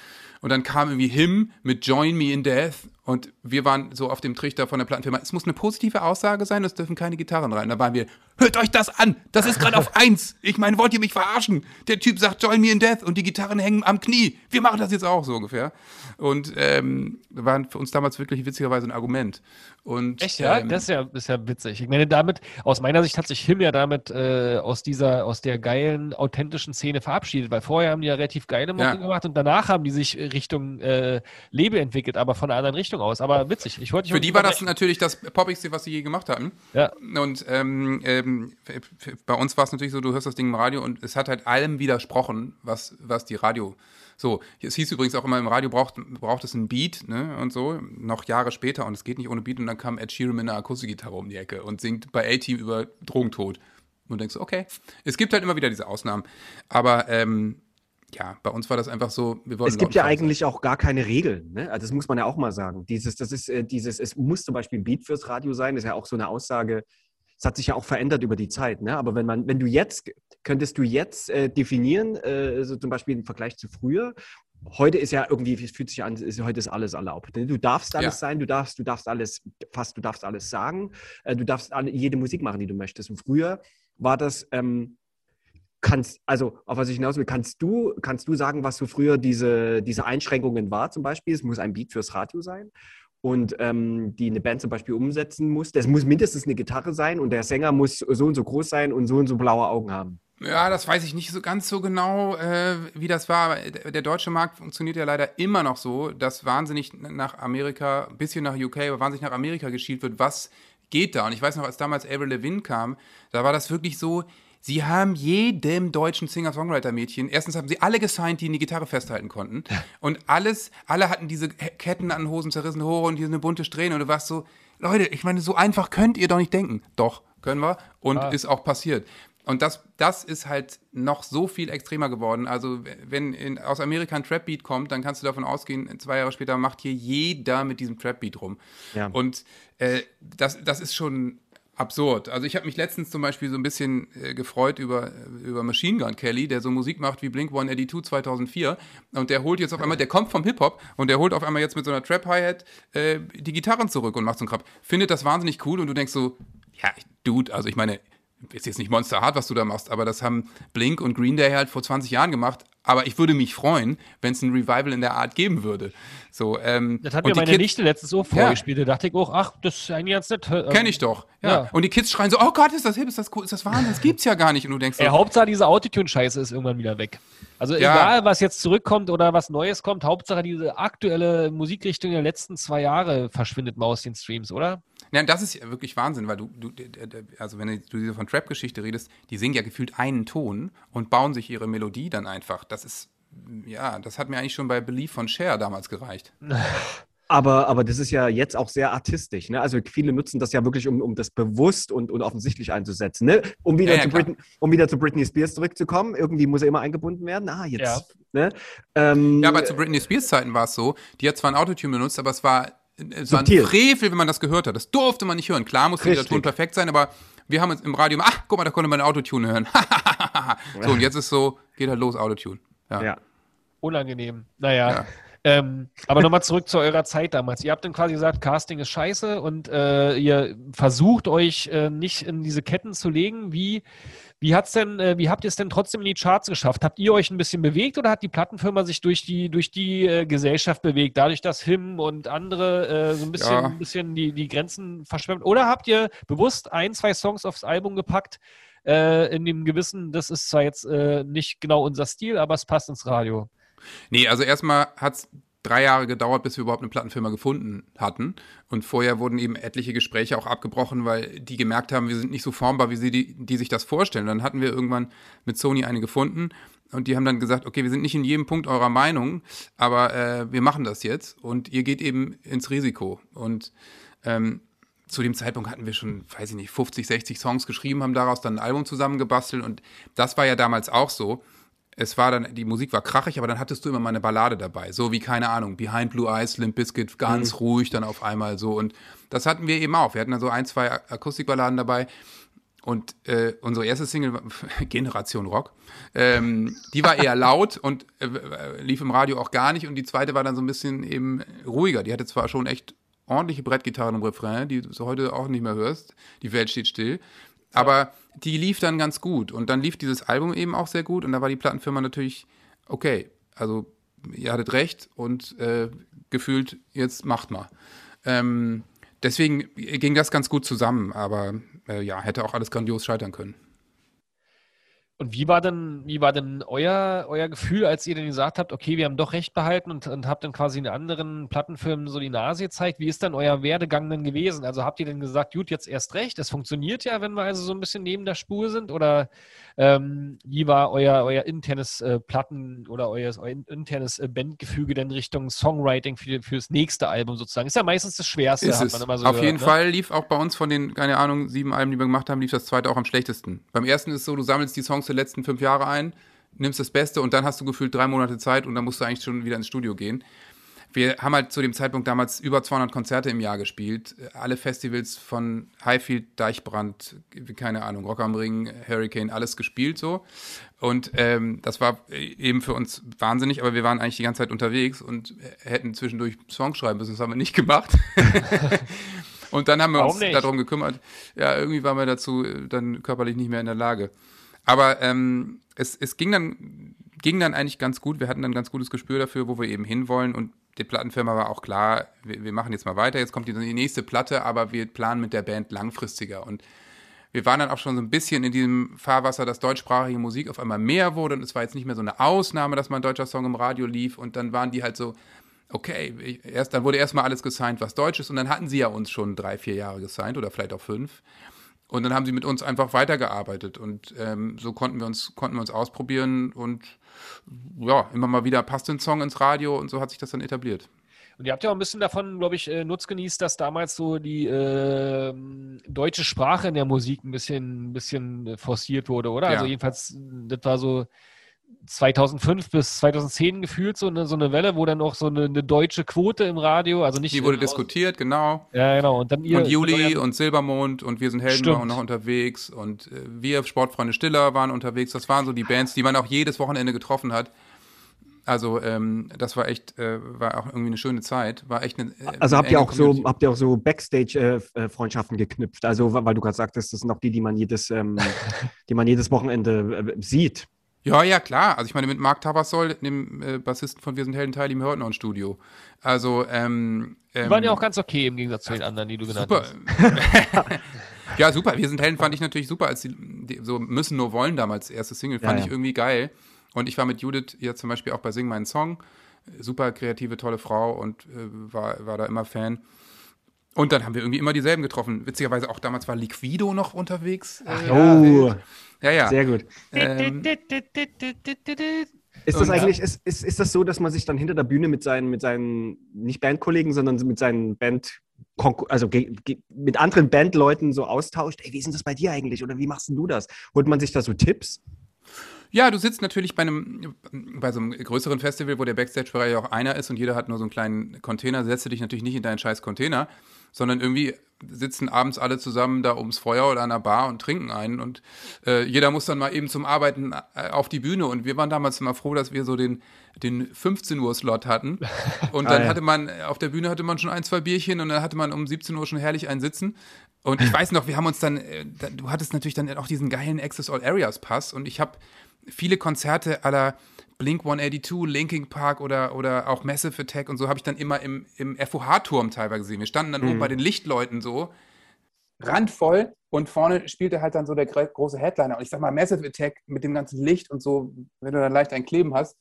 Und dann kam irgendwie Him mit Join Me in Death und wir waren so auf dem Trichter von der Plattenfirma, es muss eine positive Aussage sein, es dürfen keine Gitarren rein. Da waren wir, hört euch das an, das ist gerade auf eins. Ich meine, wollt ihr mich verarschen? Der Typ sagt Join Me in Death und die Gitarren hängen am Knie. Wir machen das jetzt auch so ungefähr. Und ähm, waren für uns damals wirklich witzigerweise ein Argument. Und, echt, ja? Ähm, das ist ja, ist ja witzig. Ich meine, damit, aus meiner Sicht hat sich Him ja damit äh, aus dieser, aus der geilen, authentischen Szene verabschiedet, weil vorher haben die ja relativ geile Musik ja. gemacht und danach haben die sich Richtung äh, Label entwickelt, aber von einer anderen Richtung aus. Aber witzig. Ich wollte Für die war das natürlich das Poppigste, was sie je gemacht haben. Ja. Und ähm, ähm, bei uns war es natürlich so, du hörst das Ding im Radio und es hat halt allem widersprochen, was, was die Radio... So, es hieß übrigens auch immer, im Radio braucht, braucht es einen Beat, ne, und so, noch Jahre später und es geht nicht ohne Beat und dann kam Ed Sheeran mit einer Akustikgitarre um die Ecke und singt bei A-Team über Drogentod. Und denkst du, okay, es gibt halt immer wieder diese Ausnahmen. Aber, ähm, ja, bei uns war das einfach so, wir wollen... Es gibt ja eigentlich auch gar keine Regeln, ne? Also das muss man ja auch mal sagen. Dieses, das ist, äh, dieses, es muss zum Beispiel ein Beat fürs Radio sein, das ist ja auch so eine Aussage, es hat sich ja auch verändert über die Zeit, ne? Aber wenn man, wenn du jetzt, könntest du jetzt äh, definieren, äh, so zum Beispiel im Vergleich zu früher, heute ist ja irgendwie, es fühlt sich an, ist, heute ist alles erlaubt. Du darfst alles ja. sein, du darfst, du darfst alles, fast, du darfst alles sagen, äh, du darfst alle, jede Musik machen, die du möchtest. Und früher war das... Ähm, Kannst, also auf was ich hinaus will, kannst du, kannst du sagen, was so früher diese, diese Einschränkungen war zum Beispiel? Es muss ein Beat fürs Radio sein und ähm, die eine Band zum Beispiel umsetzen muss. Es muss mindestens eine Gitarre sein und der Sänger muss so und so groß sein und so und so blaue Augen haben. Ja, das weiß ich nicht so ganz so genau, äh, wie das war. Der deutsche Markt funktioniert ja leider immer noch so, dass wahnsinnig nach Amerika, ein bisschen nach U K, aber wahnsinnig nach Amerika geschielt wird, was geht da? Und ich weiß noch, als damals Avril Lavigne kam, da war das wirklich so... Sie haben jedem deutschen Singer-Songwriter-Mädchen, erstens haben sie alle gesigned, die eine Gitarre festhalten konnten. Und alles, alle hatten diese Ketten an Hosen, zerrissene Haare und hier eine bunte Strähne. Und du warst so, Leute, ich meine, so einfach könnt ihr doch nicht denken. Doch, können wir. Und ah. ist auch passiert. Und das, das ist halt noch so viel extremer geworden. Also wenn in, aus Amerika ein Trap-Beat kommt, dann kannst du davon ausgehen, zwei Jahre später macht hier jeder mit diesem Trap-Beat rum. Ja. Und äh, das, das ist schon... absurd. Also ich habe mich letztens zum Beispiel so ein bisschen äh, gefreut über, über Machine Gun Kelly, der so Musik macht wie Blink one eighty-two zweitausendvier und der holt jetzt auf einmal, der kommt vom Hip-Hop und der holt auf einmal jetzt mit so einer Trap-Hi-Hat äh, die Gitarren zurück und macht so einen Krab. Findet das wahnsinnig cool und du denkst so, ja, Dude, also ich meine, ist jetzt nicht monsterhart, was du da machst, aber das haben Blink und Green Day halt vor zwanzig Jahren gemacht, aber ich würde mich freuen, wenn es ein Revival in der Art geben würde. So, ähm, das hat mir meine Kids, Nichte letztens so vorgespielt, ja. Da dachte ich auch, ach, das ist eigentlich ganz nett. Ähm, Kenn ich doch. Ja. Ja. Und die Kids schreien so, oh Gott, ist das hip, ist das cool, ist das Wahnsinn, das gibt's ja gar nicht. Und du denkst so, ja, Hauptsache diese Autotune-Scheiße ist irgendwann wieder weg. Also ja. Egal, was jetzt zurückkommt oder was Neues kommt, Hauptsache diese aktuelle Musikrichtung der letzten zwei Jahre verschwindet mal aus den Streams, oder? Ja, das ist wirklich Wahnsinn, weil du, du, also wenn du von Trap-Geschichte redest, die singen ja gefühlt einen Ton und bauen sich ihre Melodie dann einfach. Das ist, ja, das hat mir eigentlich schon bei Believe von Cher damals gereicht. Aber, aber das ist ja jetzt auch sehr artistisch, ne? Also viele nutzen das ja wirklich, um, um das bewusst und, und offensichtlich einzusetzen, ne? Um wieder, ja, ja, zu Britney, um wieder zu Britney Spears zurückzukommen, irgendwie muss er immer eingebunden werden. Ah, jetzt. Ja, ne? ähm, ja aber zu Britney Spears Zeiten war es so, die hat zwar ein Autotune benutzt, aber es war so ein Frevel, wenn man das gehört hat. Das durfte man nicht hören. Klar musste der Ton perfekt sein, aber wir haben uns im Radio, ach, guck mal, da konnte man Autotune hören. So, und jetzt ist so, geht halt los, Autotune. Ja. ja. Unangenehm. Naja. Ja. Ähm, aber nochmal zurück zu eurer Zeit damals. Ihr habt dann quasi gesagt, Casting ist scheiße und äh, ihr versucht euch äh, nicht in diese Ketten zu legen. Wie, wie, hat's denn, äh, wie habt ihr es denn trotzdem in die Charts geschafft? Habt ihr euch ein bisschen bewegt oder hat die Plattenfirma sich durch die, durch die äh, Gesellschaft bewegt, dadurch, dass H I M und andere äh, so ein bisschen, ja. ein bisschen die, die Grenzen verschwemmt? Oder habt ihr bewusst ein, zwei Songs aufs Album gepackt, äh, in dem Gewissen, das ist zwar jetzt äh, nicht genau unser Stil, aber es passt ins Radio? Nee, also erstmal hat es drei Jahre gedauert, bis wir überhaupt eine Plattenfirma gefunden hatten. Und vorher wurden eben etliche Gespräche auch abgebrochen, weil die gemerkt haben, wir sind nicht so formbar, wie sie die, die sich das vorstellen. Dann hatten wir irgendwann mit Sony eine gefunden und die haben dann gesagt, okay, wir sind nicht in jedem Punkt eurer Meinung, aber äh, wir machen das jetzt und ihr geht eben ins Risiko. Und ähm, zu dem Zeitpunkt hatten wir schon, weiß ich nicht, fünfzig, sechzig Songs geschrieben, haben daraus dann ein Album zusammengebastelt und das war ja damals auch so. Es war dann, die Musik war krachig, aber dann hattest du immer mal eine Ballade dabei. So wie, keine Ahnung, Behind Blue Eyes, Limp Bizkit, ganz mhm. ruhig dann auf einmal so. Und das hatten wir eben auch. Wir hatten dann so ein, zwei Akustikballaden dabei. Und äh, unsere erste Single, Generation Rock, ähm, die war eher laut und äh, lief im Radio auch gar nicht. Und die zweite war dann so ein bisschen eben ruhiger. Die hatte zwar schon echt ordentliche Brettgitarren im Refrain, die du heute auch nicht mehr hörst. Die Welt steht still. Aber die lief dann ganz gut und dann lief dieses Album eben auch sehr gut und da war die Plattenfirma natürlich, okay, also ihr hattet recht und äh, gefühlt, jetzt macht mal. Ähm, deswegen ging das ganz gut zusammen, aber äh, ja, hätte auch alles grandios scheitern können. Und wie war denn, wie war denn euer, euer Gefühl, als ihr denn gesagt habt, okay, wir haben doch recht behalten und, und habt dann quasi in anderen Plattenfirmen so die Nase gezeigt? Wie ist dann euer Werdegang denn gewesen? Also habt ihr denn gesagt, gut, jetzt erst recht, es funktioniert ja, wenn wir also so ein bisschen neben der Spur sind? Oder ähm, wie war euer, euer internes äh, Platten- oder euer, euer internes äh, Bandgefüge denn Richtung Songwriting für, für das nächste Album sozusagen? Ist ja meistens das Schwerste, ist hat man es. Immer so Auf gehört, jeden ne? Fall lief auch bei uns von den, keine Ahnung, sieben Alben, die wir gemacht haben, lief das zweite auch am schlechtesten. Beim ersten ist es so, du sammelst die Songs letzten fünf Jahre ein, nimmst das Beste und dann hast du gefühlt drei Monate Zeit und dann musst du eigentlich schon wieder ins Studio gehen. Wir haben halt zu dem Zeitpunkt damals über zweihundert Konzerte im Jahr gespielt. Alle Festivals von Highfield, Deichbrand, keine Ahnung, Rock am Ring, Hurricane, alles gespielt so. Und ähm, das war eben für uns wahnsinnig, aber wir waren eigentlich die ganze Zeit unterwegs und hätten zwischendurch Songs schreiben müssen, das haben wir nicht gemacht. Und dann haben wir Warum uns nicht? darum gekümmert. Ja, irgendwie waren wir dazu dann körperlich nicht mehr in der Lage. Aber ähm, es, es ging dann, ging dann eigentlich ganz gut. Wir hatten dann ein ganz gutes Gespür dafür, wo wir eben hinwollen. Und die Plattenfirma war auch klar, wir, wir machen jetzt mal weiter. Jetzt kommt die, die nächste Platte, aber wir planen mit der Band langfristiger. Und wir waren dann auch schon so ein bisschen in diesem Fahrwasser, dass deutschsprachige Musik auf einmal mehr wurde. Und es war jetzt nicht mehr so eine Ausnahme, dass mal ein deutscher Song im Radio lief. Und dann waren die halt so, okay, ich, erst, dann wurde erstmal alles gesigned, was deutsch ist. Und dann hatten sie ja uns schon drei, vier Jahre gesigned oder vielleicht auch fünf. Und dann haben sie mit uns einfach weitergearbeitet und ähm, so konnten wir uns konnten wir uns ausprobieren und ja, immer mal wieder passt ein Song ins Radio und so hat sich das dann etabliert. Und ihr habt ja auch ein bisschen davon, glaube ich, Nutz genießt, dass damals so die äh, deutsche Sprache in der Musik ein bisschen, ein bisschen forciert wurde, oder? Ja. Also jedenfalls, das war so zweitausendfünf bis zweitausendzehn gefühlt so eine, so eine Welle, wo dann auch so eine, eine deutsche Quote im Radio, also nicht... Die wurde diskutiert, genau. Ja, genau. Und dann ihr... Und Juli und Silbermond und Wir sind Helden waren auch noch unterwegs und äh, wir, Sportfreunde Stiller, waren unterwegs. Das waren so die Bands, die man auch jedes Wochenende getroffen hat. Also ähm, das war echt, äh, war auch irgendwie eine schöne Zeit. War echt eine, äh, also habt ihr auch Community. so, habt ihr auch so Backstage-Freundschaften äh, geknüpft? Also weil du gerade sagtest, das sind auch die, die man jedes, ähm, die man jedes Wochenende äh, sieht. Ja, ja, klar. Also ich meine, mit Marc Tabassol, dem äh, Bassisten von Wir sind Helden, teil, die wir heute noch im Studio. Also, ähm, ähm, die waren ja auch ganz okay im Gegensatz zu den anderen, die du genannt super. hast. Ja, super. Wir sind Helden fand ich natürlich super, als die, die so Müssen nur wollen damals, erste Single, fand ja, ja. ich irgendwie geil. Und ich war mit Judith ja zum Beispiel auch bei Sing meinen Song. Super kreative, tolle Frau und äh, war, war da immer Fan. Und dann haben wir irgendwie immer dieselben getroffen. Witzigerweise auch damals war Liquido noch unterwegs. Ach, oh, ja. Ja, ja. Sehr gut. Ähm, ist das eigentlich, ist, ist, ist das so, dass man sich dann hinter der Bühne mit seinen, mit seinen, nicht Bandkollegen, sondern mit seinen Band, also ge, ge, mit anderen Bandleuten so austauscht? Ey, wie ist denn das bei dir eigentlich? Oder wie machst denn du das? Holt man sich da so Tipps? Ja, du sitzt natürlich bei einem, bei so einem größeren Festival, wo der Backstage-Bereich auch einer ist und jeder hat nur so einen kleinen Container, setzt du dich natürlich nicht in deinen scheiß Container, sondern irgendwie sitzen abends alle zusammen da ums Feuer oder an einer Bar und trinken einen und äh, jeder muss dann mal eben zum Arbeiten auf die Bühne und wir waren damals immer froh, dass wir so den, den fünfzehn Uhr Slot hatten und dann ah, ja. hatte man, auf der Bühne hatte man schon ein, zwei Bierchen und dann hatte man um siebzehn Uhr schon herrlich einen sitzen und ich weiß noch, wir haben uns dann, du hattest natürlich dann auch diesen geilen Access All Areas Pass und ich habe viele Konzerte à la Blink hundertachtundachtzig, Linkin Park oder, oder auch Massive Attack und so habe ich dann immer im, im F O H-Turm teilweise gesehen. Wir standen dann mhm. oben bei den Lichtleuten so. Randvoll und vorne spielte halt dann so der große Headliner. Und ich sag mal, Massive Attack mit dem ganzen Licht und so, wenn du dann leicht ein Kleben hast,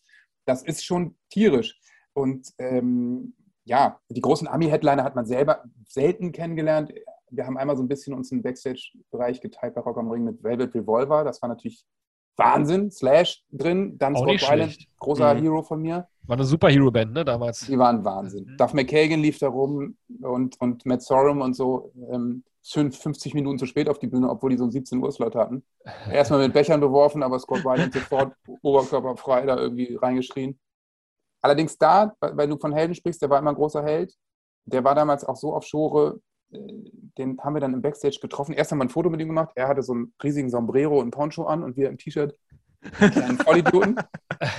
das ist schon tierisch. Und ähm, ja, die großen Ami-Headliner hat man selber selten kennengelernt. Wir haben einmal so ein bisschen uns im Backstage-Bereich geteilt bei Rock am Ring mit Velvet Revolver. Das war natürlich Wahnsinn, Slash drin, dann Scott Weiland, großer mhm. Hero von mir. War eine Superhero-Band, ne, damals. Die waren Wahnsinn. Mhm. Duff McKagan lief da rum und, und Matt Sorum und so, ähm, schön fünfzig Minuten zu spät auf die Bühne, obwohl die so einen siebzehn Uhr Slot hatten. Erstmal mit Bechern beworfen, aber Scott Weiland sofort oberkörperfrei da irgendwie reingeschrien. Allerdings da, weil du von Helden sprichst, der war immer ein großer Held. Der war damals auch so auf Shore, den haben wir dann im Backstage getroffen. Erst haben wir ein Foto mit ihm gemacht. Er hatte so einen riesigen Sombrero und Poncho an und wir im T-Shirt einen kleinen Vollidioten.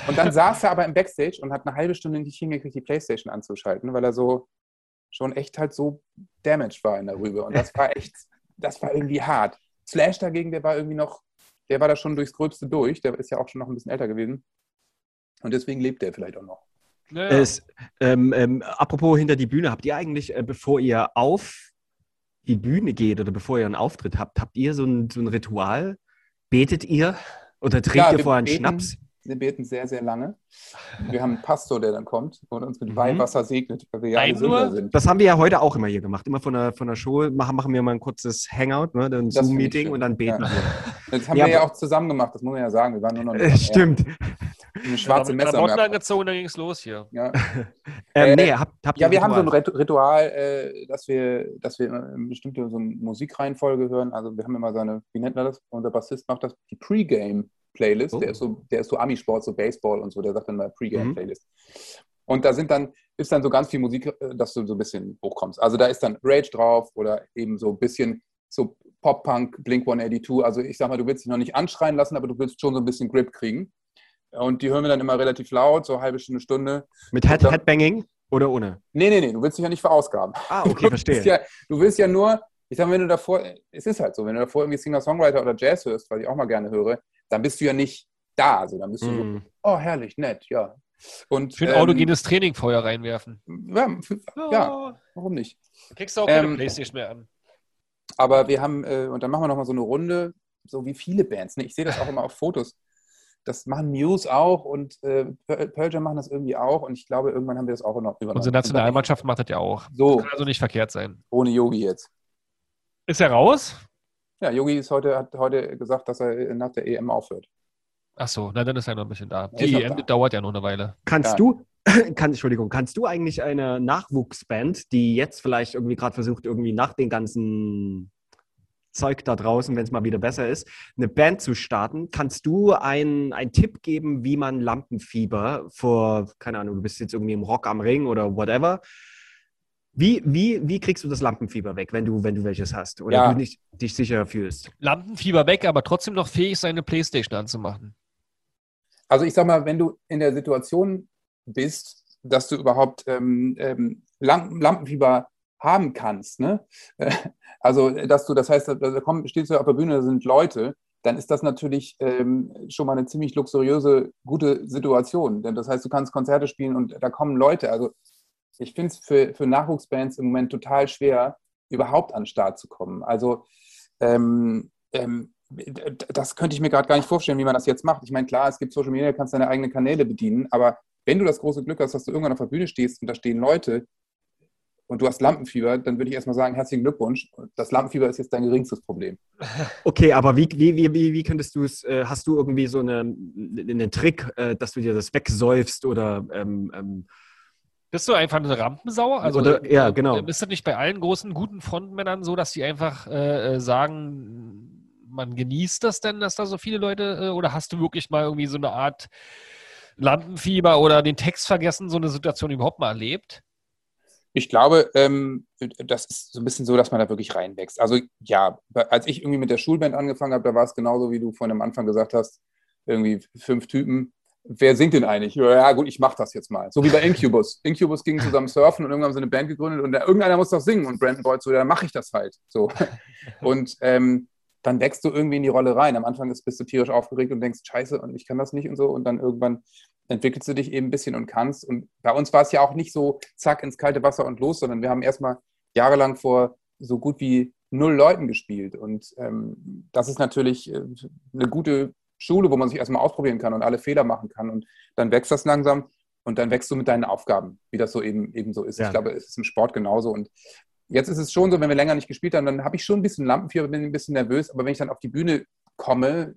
Und dann saß er aber im Backstage und hat eine halbe Stunde nicht hingekriegt, die Playstation anzuschalten, weil er so schon echt halt so damaged war in der Rübe. Und das war echt, das war irgendwie hart. Slash dagegen, der war irgendwie noch, der war da schon durchs Gröbste durch. Der ist ja auch schon noch ein bisschen älter gewesen. Und deswegen lebt der vielleicht auch noch. Ja. Es, ähm, ähm, apropos hinter die Bühne, habt ihr eigentlich, äh, bevor ihr auf die Bühne geht oder bevor ihr einen Auftritt habt, habt ihr so ein, so ein Ritual? Betet ihr oder trinkt ja, ihr vorher einen beten, Schnaps? Wir beten sehr, sehr lange. Wir haben einen Pastor, der dann kommt und uns mit mhm. Weihwasser segnet, weil wir ja alle Sünder sind. Das haben wir ja heute auch immer hier gemacht. Immer von der, von der Show machen, machen wir mal ein kurzes Hangout, ne, ein Zoom-Meeting und dann beten ja. wir. Das haben ja, wir ja auch zusammen gemacht, das muss man ja sagen. Wir waren nur noch äh, stimmt. Eine schwarze Messer. Klamotten angezogen, dann ging es los hier. Ja, ähm, nee, habt, habt ja wir Ritual? haben so ein Ritual, äh, dass wir, dass wir eine bestimmte so eine Musikreihenfolge hören. Also wir haben immer so eine, wie nennt man das? Unser Bassist macht das, die Pre-Game-Playlist. Oh. Der ist so, der ist so Ami-Sport, so Baseball und so. Der sagt dann mal Pre-Game-Playlist. Mhm. Und da sind dann, ist dann so ganz viel Musik, dass du so ein bisschen hochkommst. Also da ist dann Rage drauf oder eben so ein bisschen so Pop-Punk, Blink hundertachtundachtzig. Also ich sag mal, du willst dich noch nicht anschreien lassen, aber du willst schon so ein bisschen Grip kriegen. Und die hören wir dann immer relativ laut, so eine halbe Stunde, Stunde. Mit Head, dann, Headbanging oder ohne? Nee, nee, nee, du willst dich ja nicht verausgaben. Ah, okay, verstehe. Du willst ja, du willst ja nur, ich sag mal, wenn du davor, es ist halt so, wenn du davor irgendwie Singer-Songwriter oder Jazz hörst, was ich auch mal gerne höre, dann bist du ja nicht da. Also dann bist du mm. so, oh, herrlich, nett, ja. Und, für ein ähm, autogenes Training Feuer reinwerfen. Ja, für, oh. ja, warum nicht? Da kriegst du auch keine ähm, Playstation mehr an. Aber wir haben, äh, und dann machen wir nochmal so eine Runde, so wie viele Bands, ne? Ich sehe das auch immer auf Fotos. Das machen Muse auch und äh, Pearl Jam machen das irgendwie auch und ich glaube, irgendwann haben wir das auch noch übernommen. Unsere Nationalmannschaft macht das ja auch. So. Das kann also nicht verkehrt sein. Ohne Yogi jetzt. Ist er raus? Ja, Yogi ist heute, hat heute gesagt, dass er nach der E M aufhört. Ach so, na dann ist er noch ein bisschen da. Die E M da. dauert ja noch eine Weile. Kannst ja. du, kann, Entschuldigung, kannst du eigentlich eine Nachwuchsband, die jetzt vielleicht irgendwie gerade versucht, irgendwie nach den ganzen Zeug da draußen, wenn es mal wieder besser ist, eine Band zu starten. Kannst du einen Tipp geben, wie man Lampenfieber vor, keine Ahnung, du bist jetzt irgendwie im Rock am Ring oder whatever. Wie, wie, wie kriegst du das Lampenfieber weg, wenn du, wenn du welches hast oder ja. du nicht, dich sicher fühlst? Lampenfieber weg, aber trotzdem noch fähig, seine Playstation anzumachen. Also ich sag mal, wenn du in der Situation bist, dass du überhaupt ähm, ähm, Lampen, Lampenfieber haben kannst, ne? Also, dass du, das heißt, da komm, stehst du auf der Bühne, da sind Leute, dann ist das natürlich ähm, schon mal eine ziemlich luxuriöse, gute Situation. Denn das heißt, du kannst Konzerte spielen und da kommen Leute. Also, ich finde es für, für Nachwuchsbands im Moment total schwer, überhaupt an den Start zu kommen. Also, ähm, ähm, das könnte ich mir gerade gar nicht vorstellen, wie man das jetzt macht. Ich meine, klar, es gibt Social Media, du kannst deine eigenen Kanäle bedienen, aber wenn du das große Glück hast, dass du irgendwann auf der Bühne stehst und da stehen Leute, und du hast Lampenfieber, dann würde ich erstmal sagen, herzlichen Glückwunsch. Das Lampenfieber ist jetzt dein geringstes Problem. Okay, aber wie, wie, wie, wie könntest du es, äh, hast du irgendwie so eine, einen Trick, äh, dass du dir das wegsäufst oder ähm, ähm bist du einfach eine Rampensau? Also, oder, ja, genau. Bist du nicht bei allen großen, guten Frontmännern so, dass die einfach äh, sagen, man genießt das denn, dass da so viele Leute, oder hast du wirklich mal irgendwie so eine Art Lampenfieber oder den Text vergessen, so eine Situation überhaupt mal erlebt? Ich glaube, ähm, das ist so ein bisschen so, dass man da wirklich reinwächst. Also ja, als ich irgendwie mit der Schulband angefangen habe, da war es genauso, wie du vorhin am Anfang gesagt hast, irgendwie fünf Typen. Wer singt denn eigentlich? Ja gut, ich mach das jetzt mal. So wie bei Incubus. Incubus gingen zusammen surfen und irgendwann haben sie eine Band gegründet und da, irgendeiner muss doch singen und Brandon Boyd so, dann mache ich das halt. So. Und ähm, dann wächst du irgendwie in die Rolle rein. Am Anfang bist du tierisch aufgeregt und denkst, scheiße, und ich kann das nicht und so. Und dann irgendwann entwickelst du dich eben ein bisschen und kannst. Und bei uns war es ja auch nicht so, zack, ins kalte Wasser und los, sondern wir haben erstmal jahrelang vor so gut wie null Leuten gespielt. Und ähm, das ist natürlich äh, eine gute Schule, wo man sich erstmal ausprobieren kann und alle Fehler machen kann. Und dann wächst das langsam und dann wächst du mit deinen Aufgaben, wie das so eben, eben so ist. Ja. Ich glaube, es ist im Sport genauso. Und jetzt ist es schon so, wenn wir länger nicht gespielt haben, dann habe ich schon ein bisschen Lampenfieber, bin ein bisschen nervös. Aber wenn ich dann auf die Bühne komme,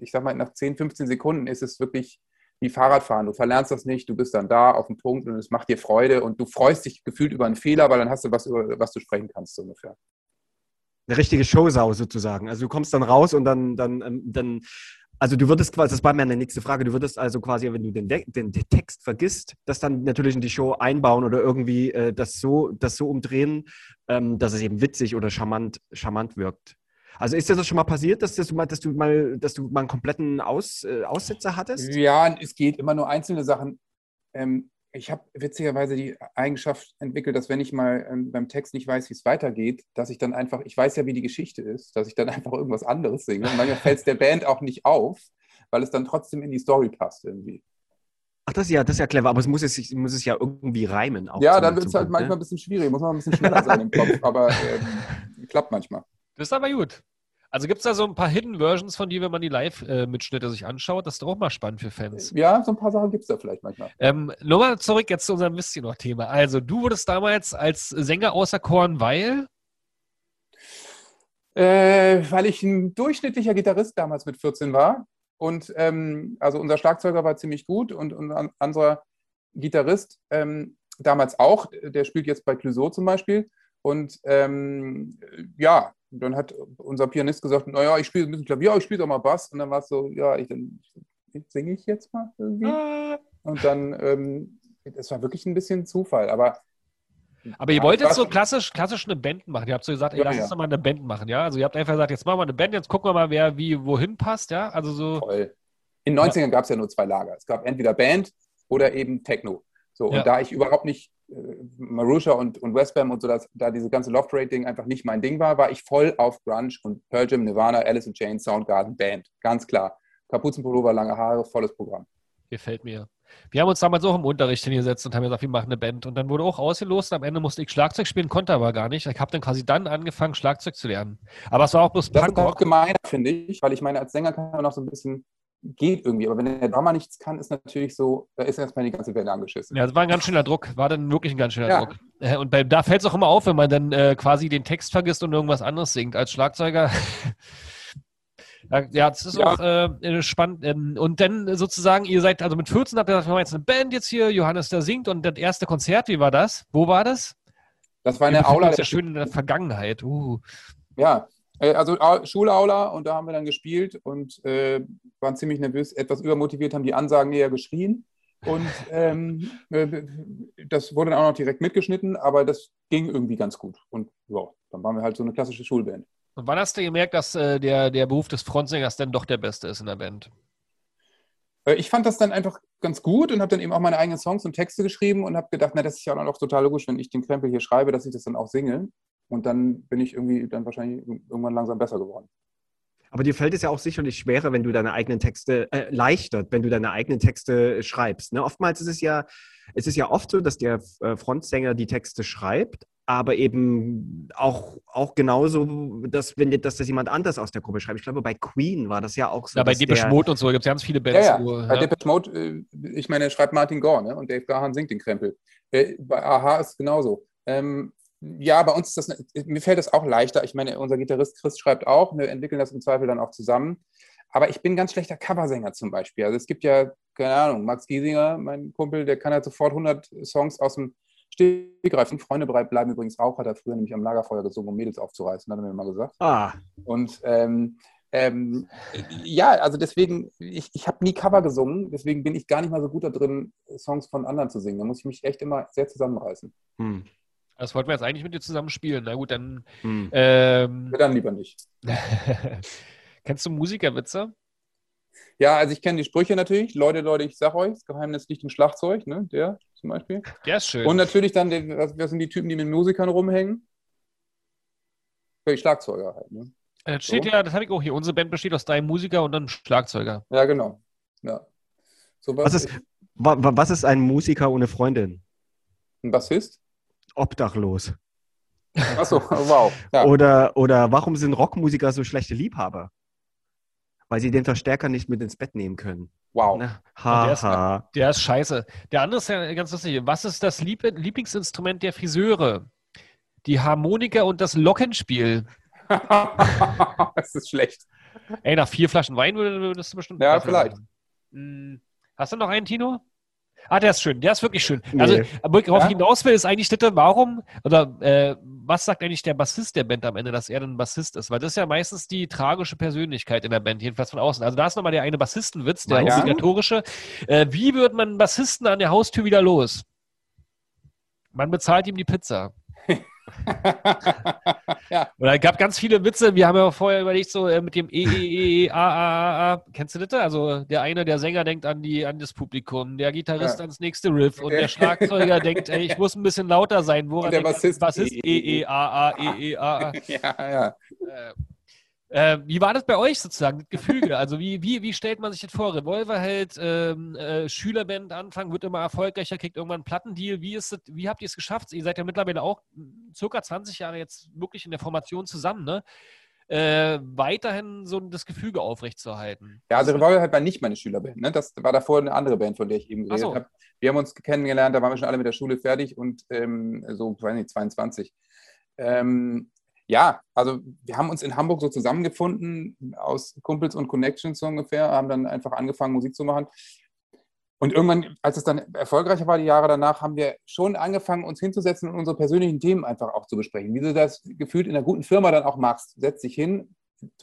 ich sag mal, nach zehn, fünfzehn Sekunden ist es wirklich wie Fahrradfahren. Du verlernst das nicht, du bist dann da auf dem Punkt und es macht dir Freude und du freust dich gefühlt über einen Fehler, weil dann hast du was, über was du sprechen kannst, so ungefähr. Eine richtige Showsau sozusagen. Also du kommst dann raus und dann, dann, dann also du würdest quasi, das war meine nächste Frage, du würdest also quasi, wenn du den, De- den Text vergisst, das dann natürlich in die Show einbauen oder irgendwie äh, das, so, das so umdrehen, ähm, dass es eben witzig oder charmant, charmant wirkt. Also ist dir das schon mal passiert, dass, das mal, dass du mal dass du mal einen kompletten Aus, äh, Aussetzer hattest? Ja, es geht immer nur einzelne Sachen. Ähm, ich habe witzigerweise die Eigenschaft entwickelt, dass wenn ich mal ähm, beim Text nicht weiß, wie es weitergeht, dass ich dann einfach, ich weiß ja, wie die Geschichte ist, dass ich dann einfach irgendwas anderes singe. Und manchmal fällt es der Band auch nicht auf, weil es dann trotzdem in die Story passt irgendwie. Ach, das ist ja, das ist ja clever, aber es muss es, muss es ja irgendwie reimen. Auch ja, dann wird es halt manchmal ein bisschen schwierig, muss man ein bisschen schneller sein im Kopf, aber ähm, klappt manchmal. Das ist aber gut. Also gibt es da so ein paar Hidden-Versions von dir, wenn man die Live-Mitschnitte sich anschaut? Das ist doch auch mal spannend für Fans. Ja, so ein paar Sachen gibt es da vielleicht manchmal. Ähm, nochmal zurück jetzt zu unserem Misty-Noch-Thema. Also du wurdest damals als Sänger auserkoren, weil? Äh, weil ich ein durchschnittlicher Gitarrist damals mit vierzehn war. Und ähm, also unser Schlagzeuger war ziemlich gut und unser an, Gitarrist ähm, damals auch. Der spielt jetzt bei Clouseau zum Beispiel. Und ähm, ja, dann hat unser Pianist gesagt, naja, ich spiele ein bisschen Klavier, ich spiele auch mal Bass. Und dann war es so, ja, ich, dann singe ich jetzt mal irgendwie. Und dann, ähm, das war wirklich ein bisschen Zufall, aber... Aber ihr wolltet so klassisch, klassisch eine Band machen. Ihr habt so gesagt, ey, ja, lass ja. uns doch mal eine Band machen, ja? Also ihr habt einfach gesagt, jetzt machen wir eine Band, jetzt gucken wir mal, wer wie wohin passt, ja? Also so... Toll. In den neunzigern ja. gab es ja nur zwei Lager. Es gab entweder Band oder eben Techno. So, und ja. da ich überhaupt nicht... Marusha und, und Westbam und so, dass da diese ganze Love-Parade-Ding einfach nicht mein Ding war, war ich voll auf Grunge und Pearl Jam, Nirvana, Alice in Chains, Soundgarden, Band. Ganz klar. Kapuzenpullover, lange Haare, volles Programm. Gefällt mir. Wir haben uns damals auch im Unterricht hingesetzt und haben gesagt, wir machen eine Band. Und dann wurde auch ausgelost. Am Ende musste ich Schlagzeug spielen, konnte aber gar nicht. Ich habe dann quasi dann angefangen, Schlagzeug zu lernen. Aber es war auch bloß Punkrock. Das ist auch gemein, finde ich, weil ich meine, als Sänger kann man noch so ein bisschen... Geht irgendwie, aber wenn der Drummer nichts kann, ist natürlich so, da ist erstmal die ganze Welt angeschissen. Ja, das war ein ganz schöner Druck, war dann wirklich ein ganz schöner ja. Druck. Und bei, da fällt es auch immer auf, wenn man dann äh, quasi den Text vergisst und irgendwas anderes singt als Schlagzeuger. Ja, das ist ja. auch äh, spannend. Und dann sozusagen, ihr seid, also mit vierzehn habt ihr gesagt, wir haben jetzt eine Band jetzt hier, Johannes da singt und das erste Konzert, wie war das? Wo war das? Das war in der Aula. Das ist ja schön in der Vergangenheit. Uh. Ja. Also Schulaula und da haben wir dann gespielt und äh, waren ziemlich nervös, etwas übermotiviert, haben die Ansagen eher geschrien und ähm, das wurde dann auch noch direkt mitgeschnitten, aber das ging irgendwie ganz gut und ja, dann waren wir halt so eine klassische Schulband. Und wann hast du gemerkt, dass äh, der, der Beruf des Frontsängers dann doch der beste ist in der Band? Ich fand das dann einfach ganz gut und habe dann eben auch meine eigenen Songs und Texte geschrieben und habe gedacht, na, das ist ja auch total logisch, wenn ich den Krempel hier schreibe, dass ich das dann auch singe. Und dann bin ich irgendwie dann wahrscheinlich irgendwann langsam besser geworden. Aber dir fällt es ja auch sicherlich schwerer, wenn du deine eigenen Texte, äh, leichter, wenn du deine eigenen Texte schreibst. Ne? Oftmals ist es ja, es ist ja oft so, dass der äh, Frontsänger die Texte schreibt, aber eben auch, auch genauso, dass, wenn, dass das jemand anders aus der Gruppe schreibt. Ich glaube, bei Queen war das ja auch so. Ja, bei Depeche Mode und so, da gibt es ganz viele Bands. Ja, ja. Wo, bei ja. Depeche Mode, ich meine, schreibt Martin Gore, ne? Und Dave Gahan singt den Krempel. Bei Aha ist es genauso. Ähm, Ja, bei uns ist das, mir fällt das auch leichter. Ich meine, unser Gitarrist Chris schreibt auch, wir entwickeln das im Zweifel dann auch zusammen. Aber ich bin ein ganz schlechter Coversänger zum Beispiel. Also es gibt ja, keine Ahnung, Max Giesinger, mein Kumpel, der kann halt sofort hundert Songs aus dem Stegreif. Freunde bleiben übrigens auch, hat er früher nämlich am Lagerfeuer gesungen, um Mädels aufzureißen, hat er mir mal gesagt. Ah. Und ähm, Ähm, ja, also deswegen, ich, ich habe nie Cover gesungen, deswegen bin ich gar nicht mal so gut da drin, Songs von anderen zu singen. Da muss ich mich echt immer sehr zusammenreißen. Hm. Das wollten wir jetzt eigentlich mit dir zusammen spielen. Na gut, dann... Hm. Ähm, ja, dann lieber nicht. Kennst du Musikerwitze? Ja, also ich kenne die Sprüche natürlich. Leute, Leute, ich sag euch, das Geheimnis liegt im Schlagzeug, ne? Der zum Beispiel. Der ist schön. Und natürlich dann, das sind die Typen, die mit Musikern rumhängen. Völlig Schlagzeuger halt, ne? Das steht so. Ja, das habe ich auch hier. Unsere Band besteht aus drei Musikern und einem Schlagzeuger. Ja, genau. Ja. So, was, was, ist, ich, wa, was ist ein Musiker ohne Freundin? Ein Bassist? Obdachlos. Achso, wow. Ja. Oder, oder warum sind Rockmusiker so schlechte Liebhaber? Weil sie den Verstärker nicht mit ins Bett nehmen können. Wow. Na, ha, der, ist, ha. der ist scheiße. Der andere ist ja ganz lustig. Was ist das Lieb- Lieblingsinstrument der Friseure? Die Harmonika und das Glockenspiel. Das ist schlecht. Ey, nach vier Flaschen Wein würdest du bestimmt... Ja, vielleicht. Machen. Hast du noch einen, Tino? Ah, der ist schön. Der ist wirklich schön. Nee. Also, worauf ich hinaus will, ist eigentlich, bitte, warum, oder äh, was sagt eigentlich der Bassist der Band am Ende, dass er ein Bassist ist? Weil das ist ja meistens die tragische Persönlichkeit in der Band, jedenfalls von außen. Also da ist nochmal der eine Bassistenwitz, der ja. obligatorische. Äh, wie wird man einen Bassisten an der Haustür wieder los? Man bezahlt ihm die Pizza. Ja. Oder es gab ganz viele Witze, wir haben ja vorher überlegt, so äh, mit dem E, E, E, A, A, A, A, kennst du das da? Also der eine, der Sänger denkt an, die, an das Publikum, der Gitarrist ja. ans nächste Riff und der Schlagzeuger denkt, ey, ich muss ein bisschen lauter sein. Woran der Bassist, Bassist E, E, A, A, E, E, A, A. Ja, ja. Äh, äh, wie war das bei euch sozusagen, das Gefüge? Also wie, wie, wie stellt man sich das vor? Revolverheld, ähm, äh, Schülerband anfangen, wird immer erfolgreicher, kriegt irgendwann einen Plattendeal. Wie, ist das, wie habt ihr es geschafft? Ihr seid ja mittlerweile auch circa zwanzig Jahre jetzt wirklich in der Formation zusammen, ne? Äh, weiterhin so das Gefüge aufrechtzuerhalten. Ja, also Revolverheld war nicht meine Schülerband, ne? Das war davor eine andere Band, von der ich eben geredet so. habe. Wir haben uns kennengelernt, da waren wir schon alle mit der Schule fertig und ähm, so, weiß nicht, zweiundzwanzig. Ähm, Ja, also wir haben uns in Hamburg so zusammengefunden, aus Kumpels und Connections so ungefähr, haben dann einfach angefangen, Musik zu machen. Und irgendwann, als es dann erfolgreicher war, die Jahre danach, haben wir schon angefangen, uns hinzusetzen und unsere persönlichen Themen einfach auch zu besprechen. Wie du das gefühlt in einer guten Firma dann auch machst, setzt dich hin,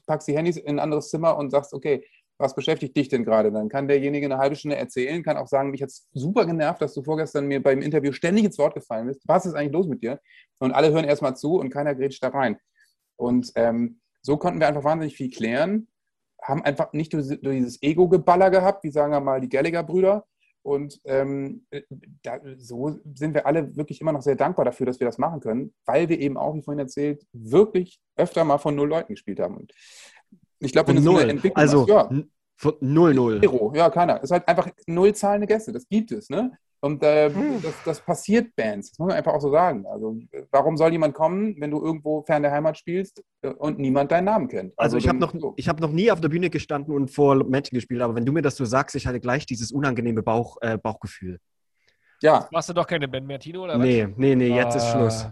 packst die Handys in ein anderes Zimmer und sagst, okay, was beschäftigt dich denn gerade? Dann kann derjenige eine halbe Stunde erzählen, kann auch sagen, mich hat es super genervt, dass du vorgestern mir beim Interview ständig ins Wort gefallen bist. Was ist eigentlich los mit dir? Und alle hören erstmal zu und keiner grätscht da rein. Und ähm, so konnten wir einfach wahnsinnig viel klären, haben einfach nicht durch, durch dieses Ego-Geballer gehabt, wie sagen wir mal die Gallagher-Brüder. Und ähm, da, so sind wir alle wirklich immer noch sehr dankbar dafür, dass wir das machen können, weil wir eben auch, wie vorhin erzählt, wirklich öfter mal von null Leuten gespielt haben. Und ich glaube, wenn du so eine Entwicklung also, hast, ja. null null. Ja, keiner. Es ist halt einfach null zahlende Gäste. Das gibt es, ne? Und äh, hm. das, das passiert Bands. Das muss man einfach auch so sagen. Also, warum soll jemand kommen, wenn du irgendwo fern der Heimat spielst und niemand deinen Namen kennt? Also, also ich habe noch, so. hab noch nie auf der Bühne gestanden und vor Menschen gespielt, aber wenn du mir das so sagst, ich hatte gleich dieses unangenehme Bauch, äh, Bauchgefühl. Ja. Jetzt machst du doch keine Band mehr, Tino, oder was? Nee, nee, nee, jetzt ah. ist Schluss.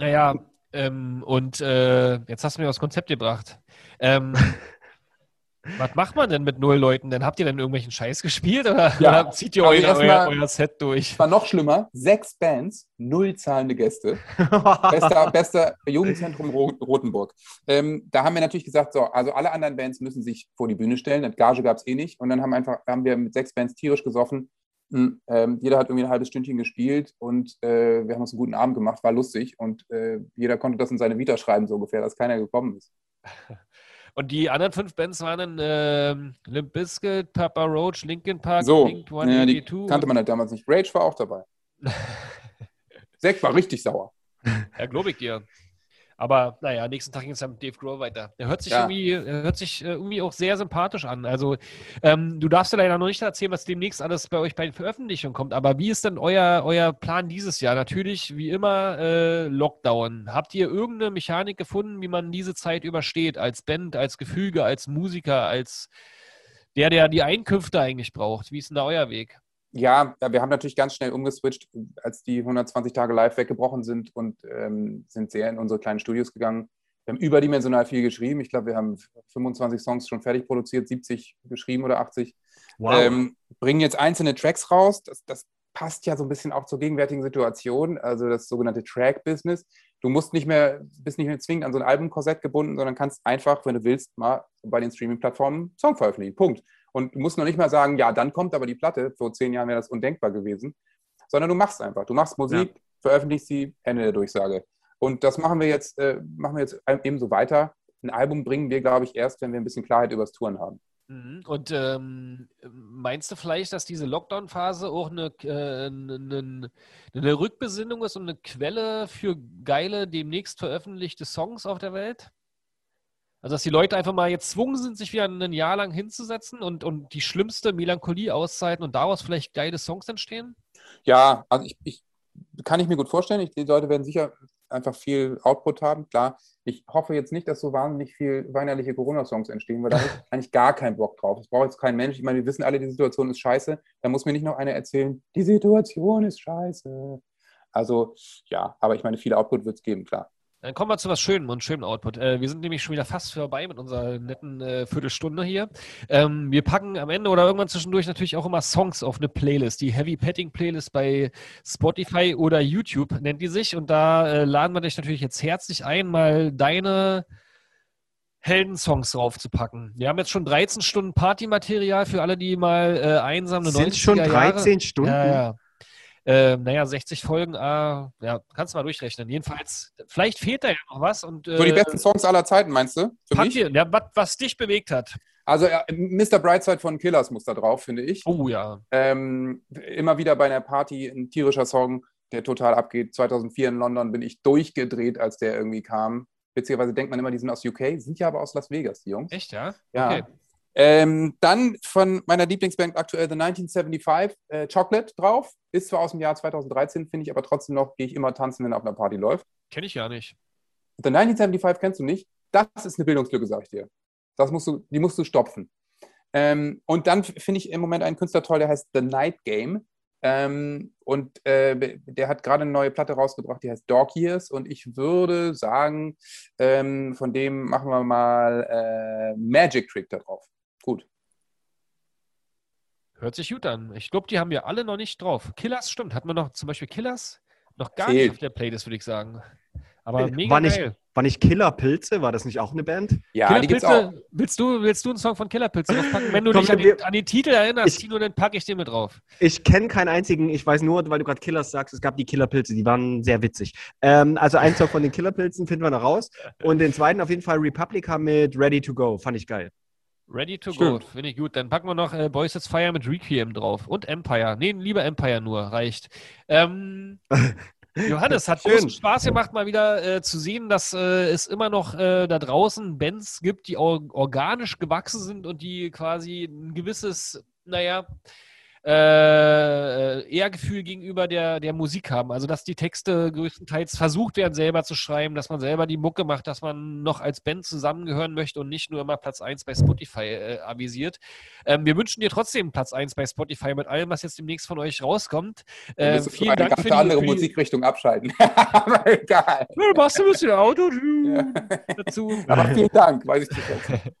Naja, ähm, und äh, jetzt hast du mir das Konzept gebracht. Ähm. Was macht man denn mit null Leuten? Dann habt ihr dann irgendwelchen Scheiß gespielt oder, ja. oder zieht ihr eu- euer, euer Set durch? War noch schlimmer. Sechs Bands, null zahlende Gäste. bester, bester Jugendzentrum Rothenburg. Ähm, da haben wir natürlich gesagt, so, also alle anderen Bands müssen sich vor die Bühne stellen. Das Gage gab es eh nicht. Und dann haben, einfach, haben wir mit sechs Bands tierisch gesoffen. Mhm. Ähm, jeder hat irgendwie ein halbes Stündchen gespielt und äh, wir haben uns einen guten Abend gemacht. War lustig und äh, jeder konnte das in seine Vita schreiben, so ungefähr, dass keiner gekommen ist. Und die anderen fünf Bands waren dann äh, Limp Bizkit, Papa Roach, Linkin Park, so, Blink hundertachtundzwanzig. Ja, die kannte man halt damals nicht. Rage war auch dabei. Zack war richtig sauer. Ja, glaube ich dir. Aber naja, nächsten Tag ging es dann mit Dave Grohl weiter. Der hört sich, ja. irgendwie, der hört sich äh, irgendwie auch sehr sympathisch an. Also ähm, du darfst ja leider noch nicht erzählen, was demnächst alles bei euch bei den Veröffentlichungen kommt. Aber wie ist denn euer, euer Plan dieses Jahr? Natürlich, wie immer, äh, Lockdown. Habt ihr irgendeine Mechanik gefunden, wie man diese Zeit übersteht? Als Band, als Gefüge, als Musiker, als der, der die Einkünfte eigentlich braucht. Wie ist denn da euer Weg? Ja, wir haben natürlich ganz schnell umgeswitcht, als die hundertzwanzig Tage live weggebrochen sind und ähm, sind sehr in unsere kleinen Studios gegangen. Wir haben überdimensional viel geschrieben. Ich glaube, wir haben fünfundzwanzig Songs schon fertig produziert, siebzig geschrieben oder achtzig. Wow. Ähm, bringen jetzt einzelne Tracks raus. Das, das passt ja so ein bisschen auch zur gegenwärtigen Situation, also das sogenannte Track-Business. Du musst nicht mehr, bist nicht mehr zwingend an so ein Albumkorsett gebunden, sondern kannst einfach, wenn du willst, mal bei den Streaming-Plattformen Song veröffentlichen, Punkt. Und du musst noch nicht mal sagen, ja, dann kommt aber die Platte, vor zehn Jahren wäre das undenkbar gewesen, sondern du machst einfach, du machst Musik, ja. veröffentlichst sie, Ende der Durchsage. Und das machen wir jetzt, äh, machen wir jetzt eben so weiter. Ein Album bringen wir, glaube ich, erst, wenn wir ein bisschen Klarheit übers Touren haben. Und ähm, meinst du vielleicht, dass diese Lockdown-Phase auch eine, äh, eine, eine Rückbesinnung ist und eine Quelle für geile, demnächst veröffentlichte Songs auf der Welt? Also, dass die Leute einfach mal jetzt gezwungen sind, sich wieder ein Jahr lang hinzusetzen und, und die schlimmste Melancholie auszeiten und daraus vielleicht geile Songs entstehen? Ja, also ich, ich kann ich mir gut vorstellen. Ich, die Leute werden sicher einfach viel Output haben, klar. Ich hoffe jetzt nicht, dass so wahnsinnig viel weinerliche Corona-Songs entstehen, weil da habe ich eigentlich gar keinen Bock drauf. Das braucht jetzt kein Mensch. Ich meine, wir wissen alle, die Situation ist scheiße. Da muss mir nicht noch einer erzählen, die Situation ist scheiße. Also, ja, aber ich meine, viel Output wird es geben, klar. Dann kommen wir zu was Schönem und schönem Output. Äh, wir sind nämlich schon wieder fast vorbei mit unserer netten äh, Viertelstunde hier. Ähm, wir packen am Ende oder irgendwann zwischendurch natürlich auch immer Songs auf eine Playlist. Die Heavy Petting Playlist bei Spotify oder YouTube nennt die sich. Und da äh, laden wir dich natürlich jetzt herzlich ein, mal deine Heldensongs draufzupacken. Wir haben jetzt schon dreizehn Stunden Partymaterial für alle, die mal äh, einsam eine neunziger Jahre... Sind schon dreizehn Stunden? Ja, ja. Äh, naja, sechzig Folgen, äh, ja, kannst du mal durchrechnen. Jedenfalls, vielleicht fehlt da ja noch was. Und, äh, so die besten Songs aller Zeiten, meinst du? Für mich? Dir, ja, was, was dich bewegt hat. Also äh, Mister Brightside von Killers muss da drauf, finde ich. Oh ja. Ähm, immer wieder bei einer Party ein tierischer Song, der total abgeht. zweitausendvier in London bin ich durchgedreht, als der irgendwie kam. Witzigerweise denkt man immer, die sind aus U K, sind ja aber aus Las Vegas, die Jungs. Echt, ja? Ja. Okay. Ähm, dann von meiner Lieblingsband aktuell The nineteen seventy-five, äh, Chocolate drauf. Ist zwar aus dem Jahr zweitausenddreizehn, finde ich, aber trotzdem noch gehe ich immer tanzen, wenn auf einer Party läuft. Kenne ich ja nicht. The nineteen seventy-five kennst du nicht. Das ist eine Bildungslücke, sag ich dir. Das musst du, die musst du stopfen. Ähm, und dann finde ich im Moment einen Künstler toll, der heißt The Night Game. Ähm, und äh, der hat gerade eine neue Platte rausgebracht, die heißt Dog Years. Und ich würde sagen, ähm, von dem machen wir mal äh, Magic Trick da drauf. Gut. Hört sich gut an. Ich glaube, die haben wir alle noch nicht drauf. Killers, stimmt. Hatten wir noch zum Beispiel Killers? Noch gar Zählt. Nicht auf der Playlist, würde ich sagen. Aber mega war nicht, geil. War nicht Killerpilze? War das nicht auch eine Band? Ja, Killer die Pilze, gibt's auch. Willst du, willst du einen Song von Killerpilze draufpacken? Wenn du Komm, dich an, wir, den, an den Titel erinnerst, ich, Tino, dann packe ich den mit drauf. Ich kenne keinen einzigen. Ich weiß nur, weil du gerade Killers sagst, es gab die Killerpilze. Die waren sehr witzig. Ähm, also einen Song von den Killerpilzen finden wir noch raus. Und den zweiten auf jeden Fall Republica mit Ready to Go. Fand ich geil. Ready to Stimmt. go, finde ich gut. Dann packen wir noch äh, Boysetsfire mit Requiem drauf. Und Empire. Nee, lieber Empire nur, reicht. Ähm, Johannes, hat großen Spaß gemacht, mal wieder äh, zu sehen, dass äh, es immer noch äh, da draußen Bands gibt, die or- organisch gewachsen sind und die quasi ein gewisses, naja, äh, Ehrgefühl gegenüber der, der Musik haben. Also, dass die Texte größtenteils versucht werden, selber zu schreiben, dass man selber die Mucke macht, dass man noch als Band zusammengehören möchte und nicht nur immer Platz eins bei Spotify äh, avisiert. Ähm, wir wünschen dir trotzdem Platz eins bei Spotify mit allem, was jetzt demnächst von euch rauskommt. Ähm, vielen Dank für die... eine andere Musikrichtung abschalten. Aber egal. Ja, du machst ein bisschen Auto dazu. Aber vielen Dank, weiß ich nicht.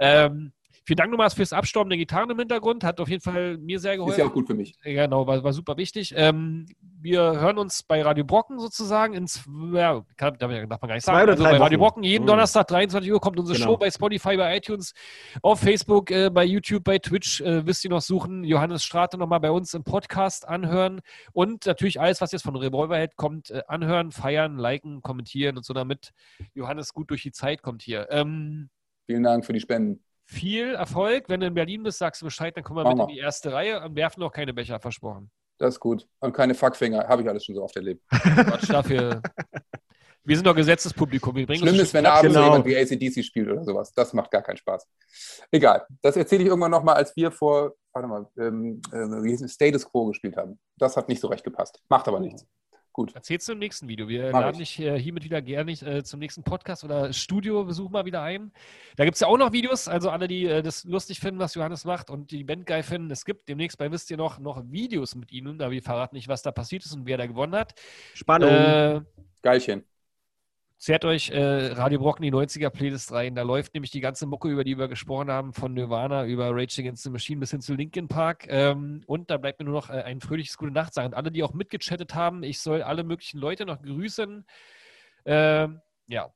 ähm, Vielen Dank nochmal fürs Abstauben der Gitarren im Hintergrund. Hat auf jeden Fall mir sehr geholfen. Ist ja auch gut für mich. Genau, war, war super wichtig. Ähm, wir hören uns bei Radio Brocken sozusagen. Ins, ja, kann, darf man gar nicht sagen. Zwei oder drei also bei Radio Wochen. Brocken jeden oh. Donnerstag dreiundzwanzig Uhr kommt unsere genau. Show bei Spotify, bei iTunes, auf Facebook, äh, bei YouTube, bei Twitch. Äh, wisst ihr noch suchen. Johannes Strate nochmal bei uns im Podcast anhören. Und natürlich alles, was jetzt von Revolverheld kommt, äh, anhören, feiern, liken, kommentieren und so, damit Johannes gut durch die Zeit kommt hier. Ähm, Vielen Dank für die Spenden. Viel Erfolg. Wenn du in Berlin bist, sagst du Bescheid, dann kommen wir Mama. mit in die erste Reihe und werfen auch keine Becher, versprochen. Das ist gut. Und keine Fuckfinger. Habe ich alles schon so oft erlebt. Quatsch, dafür. Wir sind doch gesetztes Publikum. Wir Schlimm ist, wenn abends genau. jemand wie A C D C spielt oder sowas. Das macht gar keinen Spaß. Egal. Das erzähle ich irgendwann nochmal, als wir vor, warte mal, ähm, äh, Status Quo gespielt haben. Das hat nicht so recht gepasst. Macht aber nichts. Gut. Erzählst du im nächsten Video. Wir Mach laden ich. dich äh, hiermit wieder gerne äh, zum nächsten Podcast oder Studiobesuch mal wieder ein. Da gibt es ja auch noch Videos, also alle, die äh, das lustig finden, was Johannes macht und die Band geil finden. Es gibt demnächst bei Wisst ihr noch, noch Videos mit ihnen, aber wir verraten nicht, was da passiert ist und wer da gewonnen hat. Spannung. Äh, Geilchen. Zerrt euch äh, Radio Brocken die neunziger-Playlist rein. Da läuft nämlich die ganze Mucke, über die wir gesprochen haben, von Nirvana über Rage Against the Machine bis hin zu Linkin Park. Ähm, und da bleibt mir nur noch äh, ein fröhliches Gute Nacht sagen. Und alle, die auch mitgechattet haben, ich soll alle möglichen Leute noch grüßen. Ähm, ja.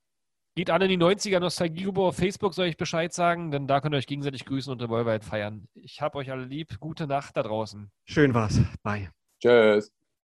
Geht alle in die neunziger-Nostalgie-Gruppe auf Facebook, soll ich Bescheid sagen, denn da könnt ihr euch gegenseitig grüßen und Revolverheld feiern. Ich hab euch alle lieb. Gute Nacht da draußen. Schön war's. Bye. Tschüss.